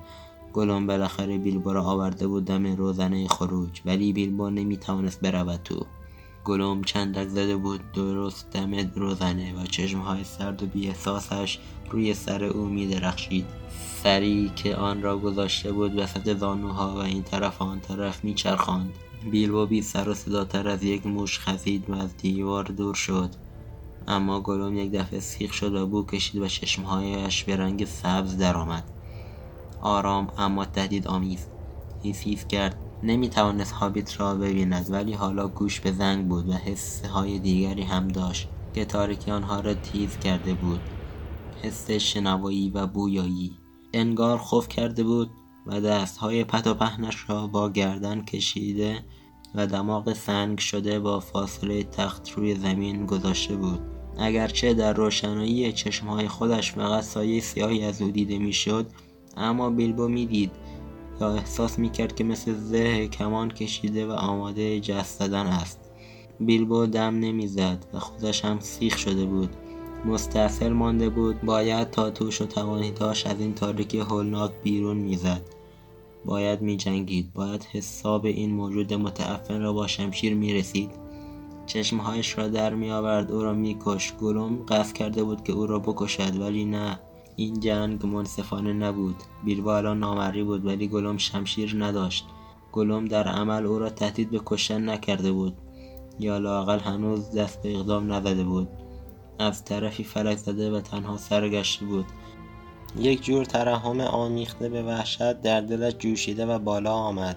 گالوم بالاخره بیلبو را آورده بود دم روزنه خروج، ولی بیلبو نمیتوانست برود تو. گالوم چندک زده بود درست دم روزنه و چشمهای سرد و بی‌احساسش روی سر او میدرخشید. سری که آن را گذاشته بود وسط زانوها و این طرف آن طرف میچرخاند. بیلبو بی سر و صداتر از یک موش خزید و از دیوار دور شد. اما گالوم یک دفعه سیخ شد و بو کشید و چشمهایش به رنگ سبز درآمد. آرام اما تهدیدآمیز هیس کرد. نمیتوانست هابیت را ببیند، ولی حالا گوش به زنگ بود و حسهای دیگری هم داشت که تاریکی آنها را تیز کرده بود. حس شنوایی و بویایی. انگار خوف کرده بود و دستهای پت و پهنش را با گردن کشیده و دماغ سنگ شده با فاصله تخت روی زمین گذاشته بود. اگرچه در روشنایی چشمهای خودش فقط سایه سیاهی از او دیده میشد، اما بیلبو میدید یا احساس میکرد که مثل زه کمان کشیده و آماده جست زدن است. بیلبو دم نمیزد و خودش هم سیخ شده بود. مستأصل مانده بود. باید تا توش و توانی داشت از این تاریکی هولناک بیرون میزد. باید میجنگید. باید حساب این موجود متعفن را با شمشیر میرسید. چشمهایش را در میآورد، او را میکشت. گالوم قصد کرده بود که او را بکشد، ولی نه. این جنگ منصفانه نبود. بیلبو الان نامری بود، ولی گالوم شمشیر نداشت. گالوم در عمل او را تهدید به کشتن نکرده بود، یا لااقل هنوز دست به اقدام نزده بود. از طرفی فلک زده و تنها سرگشته بود. یک جور ترحم آمیخته به وحشت در دلش جوشیده و بالا آمد.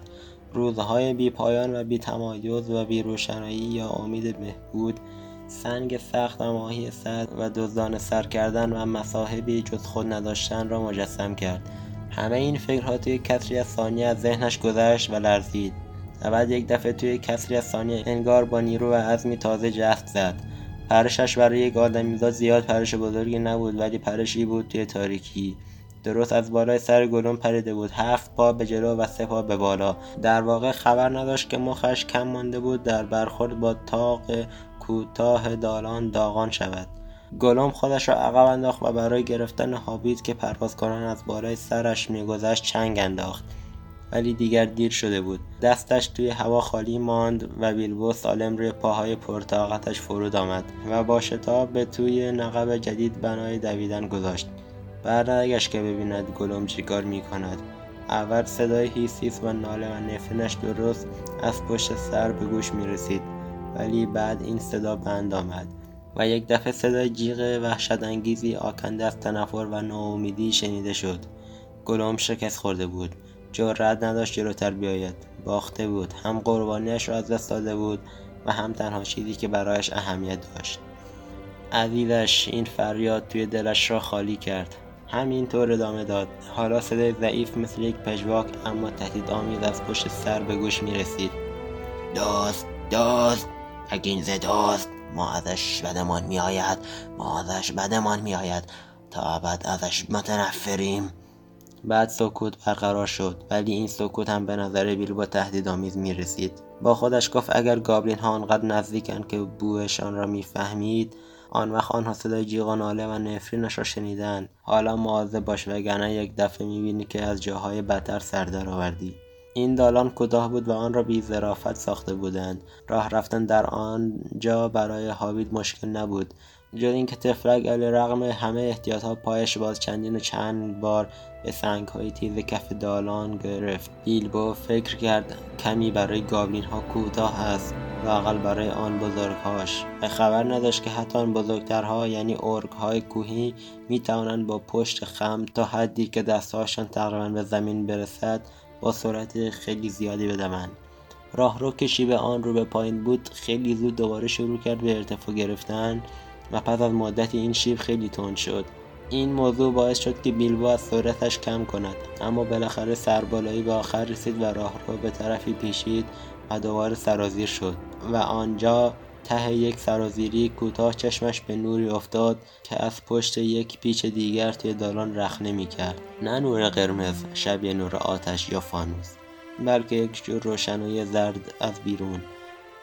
روزهای بی پایان و بی تمایز و بی روشنایی یا امید بهبود، سنگ سخت و ماهی سد و دزدان سر کردن و مصاحبی جز خود نداشتن را مجسم کرد. همه این فکرها توی کسری از ثانیه از ذهنش گذشت و لرزید. و بعد یک دفعه توی کسری از ثانیه انگار با نیرو و عزمی تازه جست زد. پرشش برای یک آدمیزاد زیاد پرش بزرگی نبود، ولی پرشی بود توی تاریکی. درست از بالای سر گالوم پریده بود. 7 پا به جلو و 3 پا به بالا. در واقع خبر نداشت که مخش کم مانده بود در برخورد با طاق کوتاه دالان داغان شود. گالوم خودش را عقب انداخت و برای گرفتن هابیت که پروازکنان از بالای سرش میگذشت چنگ انداخت، ولی دیگر دیر شده بود. دستش توی هوا خالی ماند و بیلبو سالم روی پاهای پرطاقتش فرود آمد و با شتاب به توی نقب جدید بنای دویدن گذاشت. برنگشت که ببیند گالوم چیکار میکند. اول صدای هیس و ناله و نفرینش درست از پشت سر به گوش میرسید، ولی بعد این صدا بند آمد و یک دفعه صدای جیغ وحشت انگیزی آکنده از تنفر و ناامیدی شنیده شد. گالوم شکست خورده بود. جرأت نداشت جلوتر بیاید. باخته بود. هم قربانیش را از دست داده بود و هم تنها چیزی که برایش اهمیت داشت. عزیزش. این فریاد توی دلش را خالی کرد. همینطور ادامه داد. حالا صدای ضعیف مثل یک پژواک اما تهدیدآمیز از پشت سر به گوش میرسید. دوست بگینز، دوست ما ازش بدمان میآید، تا ابد ازش متنفریم. بعد سکوت برقرار شد، ولی این سکوت هم به نظر بیلبو تهدیدآمیز می رسید. با خودش گفت اگر گابلین ها آنقدر نزدیکند که بویشان را می فهمید، آن وقت آنها صدای جیغ و ناله و نفرینش را شنیدن. حالا مواظب باش وگرنه یک دفعه می بینی که از جاهای بدتر سر در آوردی. این دالان کوتاه بود و آن را بی ظرافت ساخته بودند. راه رفتن در آنجا برای هابیت مشکل نبود، جز اینکه تفلک علیرغم همه احتیاطها پایش باز چندین و چند بار به سنگ‌های تیز کف دالان گرفت. بیلبو فکر کرد کمی برای گابلین‌ها کوتاه است، لااقل برای آن بزرگ‌هاش. خبر نداشت که حتی آن بزرگترها، یعنی اورگ‌های کوهی، می‌توانند با پشت خم تا حدی که دست‌هاشان تقریباً به زمین برسد با سرعت خیلی زیادی بدوند. راهرو که شیب آن رو به پایین بود خیلی زود دوباره شروع کرد به ارتفاع گرفتن و پس از مدتی این شیب خیلی تند شد. این موضوع باعث شد که بیلبو از سرعتش کم کند، اما بالاخره سربالایی به آخر رسید و راهرو به طرفی پیچید و دوباره سرازیر شد و آنجا ته یک سرازیری کوتاه چشمش به نوری افتاد که از پشت یک پیچ دیگر توی دالان رخنه می‌کرد. نه نور قرمز شبیه نور آتش یا فانوس، بلکه یک جور روشنایی زرد از بیرون.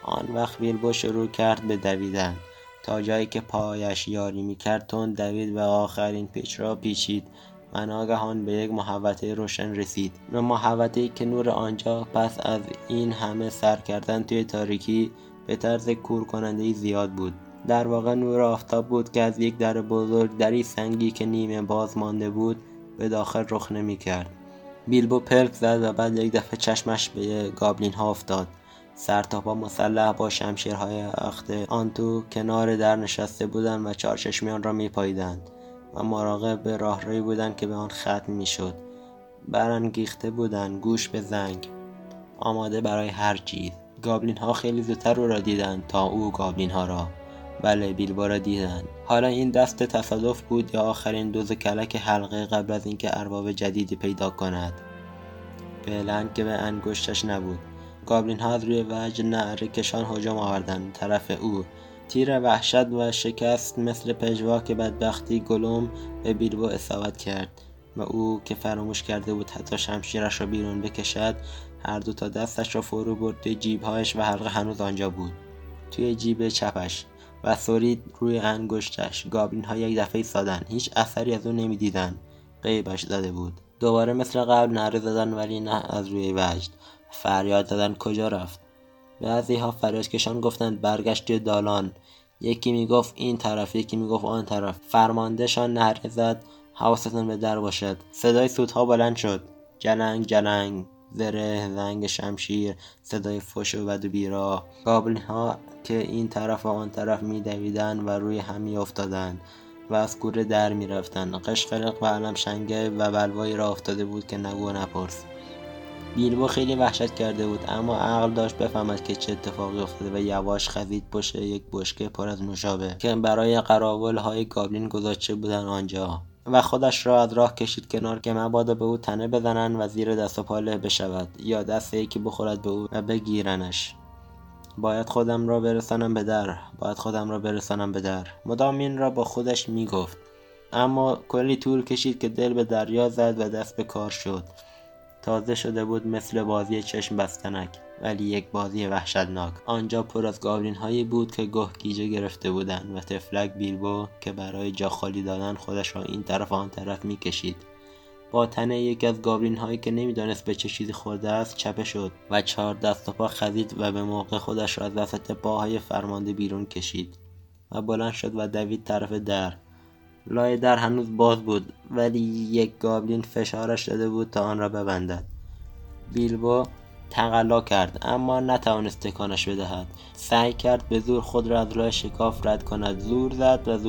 آن وقت بیلبو شروع کرد به دویدن. تا جایی که پایش یاری می‌کرد تند دوید و آخرین پیچ را پیچید و ناگهان به یک محوطه روشن رسید. محوطه‌ای که نور آنجا پس از این همه سر کردن توی تاریکی به طرز کورکننده‌ای زیاد بود. در واقع نور آفتاب بود که از یک در بزرگ، دری سنگی که نیمه باز مانده بود، به داخل رخ نمی‌کرد. بیلبو پلک زد و بعد یک دفعه چشمش به گابلین‌ها افتاد. سرتاپا مسلح با شمشیرهای اخته آن تو کنار در نشسته بودند و چهارچشمیان را می‌پاییدند و مراقب راهرویی بودند که به آن ختم می‌شد. برانگیخته بودند، گوش به زنگ، آماده برای هر چیز. گابلین ها خیلی زودتر او را دیدند تا او گابلین ها را. بله، بیلبو را دیدند. حالا این دست تصادف بود یا آخرین دوز کلک حلقه قبل از اینکه ارباب جدیدی پیدا کند؟ فعلا که به انگشتش نبود. گابلین ها از روی وجه نعره کشان هجوم آوردند طرف او. تیر وحشت و شکست مثل پژواک بدبختی گالوم به بیلبو اصابت کرد و او که فراموش کرده بود حتی شمشیرش را بیرون بکشد، هر دو تا دستش را فرو برد توی جیبهایش و حلقه هنوز آنجا بود، توی جیب چپش، و سرید روی انگشتش. گابلین ها یک دفعه ایستادن، هیچ اثری از اون نمیدیدن، غیبش زده بود. دوباره مثل قبل نعره زدن، ولی نه از روی وجد. فریاد زدن کجا رفت؟ بعضی ها فریادکشان گفتند برگشت توی دالان. یکی میگفت این طرف، یکی میگفت آن طرف. فرماندهشان نعره زد حواستون به در باشد. صدای سودها بلند شد، جلنگ جلنگ، زره، زنگ شمشیر، صدای فوش و بد و بیرا. گابلین ها که این طرف و آن طرف می دویدن و روی هم می افتادن و از کوره در می رفتن. قشقلق و علم شنگه و بلوایی را افتاده بود که نگو نپرس. بیلبو خیلی وحشت کرده بود، اما عقل داشت بفهمد که چه اتفاقی افتاده و یواش خزید پشت یک بشکه پر از نوشابه که برای قراول های گابلین گذاشته بودن آنجا و خودش را از راه کشید کنار که مبادا به او تنه بزنن و زیر دست و پا له بشود یا دست یکی بخورد به او و بگیرنش. باید خودم را برسانم به در. مدام این را با خودش میگفت، اما کلی طول کشید که دل به دریا زد و دست به کار شد. تازه شده بود مثل بازی چشم بستنک، ولی یک بازی وحشتناک. آنجا پر از گابلین هایی بود که گاه گیجه گرفته بودند و تفلک بیلبو که برای جا خالی دادن خودش را این طرف و آن طرف میکشید. با تن یکی از گابلین هایی که نمیدانست به چه چیزی خورده است چپه شد و چهار دست و پا خزید و به موقع خودش را از وسط پاهای فرمانده بیرون کشید و بلند شد و دوید طرف در. لای در هنوز باز بود، ولی یک گابلین فشارش داده بود تا آن را ببندد. بیلبو تقلا کرد، اما نتوانست تکانش بدهد. سعی کرد به زور خود را از راه شکاف رد کند. زور زد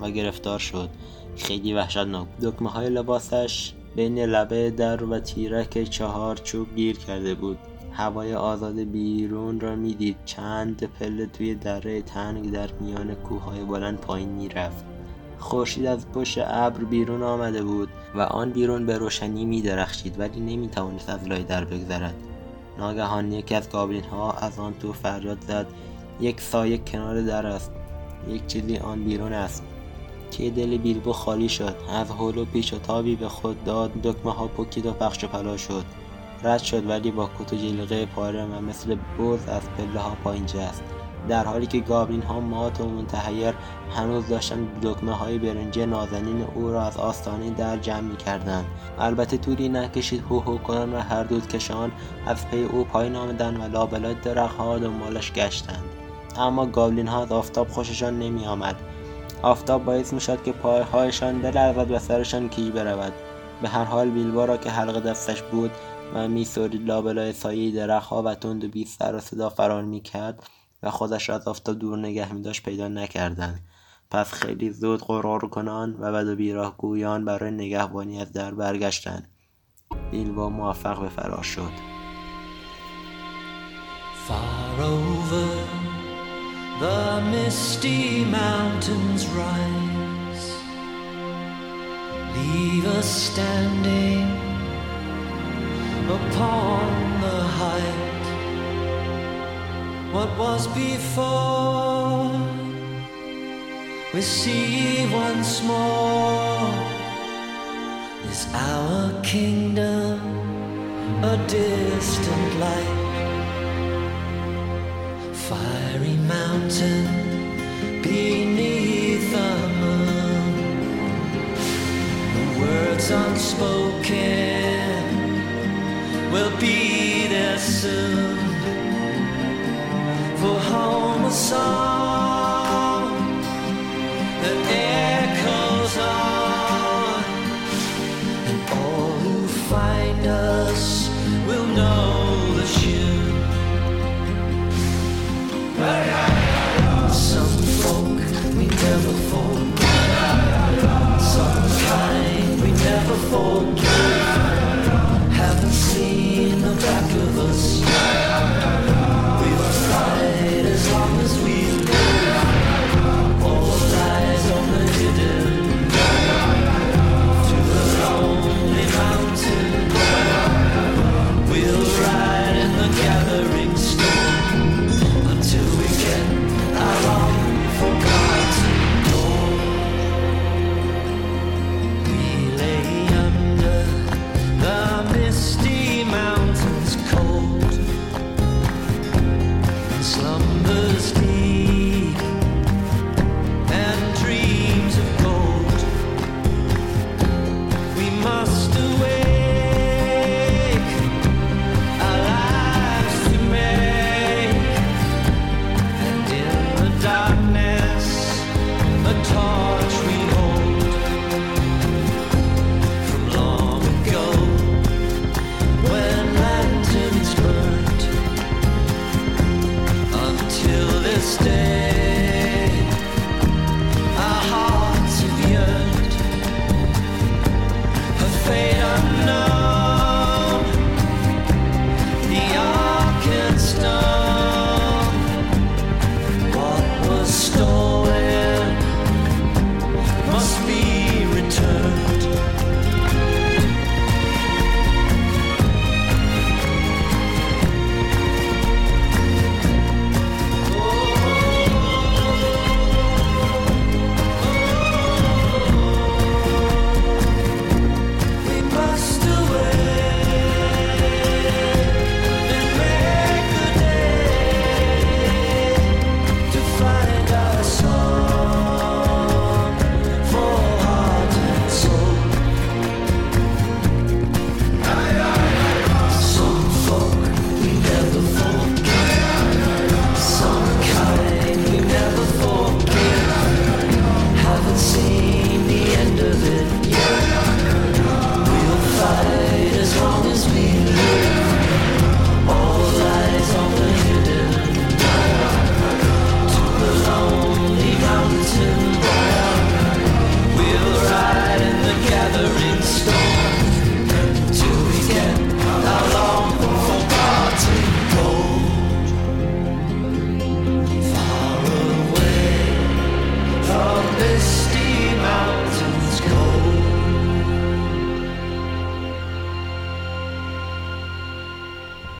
و گرفتار شد. خیلی وحشتناک. دکمه های لباسش بین لبه در و تیرک چهار چوب گیر کرده بود. هوای آزاد بیرون را میدید. چند پله توی دره تنگ در میان کوههای بلند پایین میرفت. خورشید از پشت ابر بیرون آمده بود و آن بیرون به روشنی می درخشید، ولی نمی توانست از لای در بگذرد. ناگهان یکی از گابلین ها از آن تو فریاد زد یک سایه کنار در است، یک چیزی آن بیرون است. که دل بیلبو خالی شد، از هول و پیچ و تابی به خود داد. دکمه ها پکید و پخش و پلا شد، رد شد، ولی با کت و جلیقه پاره و مثل بز از پله ها پایین جست. در حالی که گابلین ها مات و منتحیر هنوز داشتن دکمه های برنجی نازنین او را از آستانه در جمع می کردن. البته طولی نکشید هو کنن و هر دود کشان از پی او پایین آمدن و لابلای درخت ها دنبالش گشتند. اما گابلین ها از آفتاب خوششان نمی آمد. آفتاب باعث می شد که پایهایشان بلرزد و سرشان کج برود. به هر حال بیلبو را که حلقه دستش بود و می سرید لابلای سایه درخت ها و تند و بی سر و صدا فرار می کرد و خودش را از آفتاب دور نگه می‌داشت پیدا نکردند. پس خیلی زود قرار کنان و بد و بیراه گویان برای نگهبانی از در برگشتند. بیلبو موفق به فرار شد. Far over the misty mountains rise, leave us standing upon the height. What was before we see once more, is our kingdom a distant light? Fiery mountain beneath the moon, the words unspoken will be there soon. For home a song that echoes on, and all who find us will know the tune. Some folk we never forget, some kind we never forgive, haven't seen the back of us. We'll fight as long as we live, all lies on the hidden, through the lonely mountain, we'll ride in the gathering storm. Stay.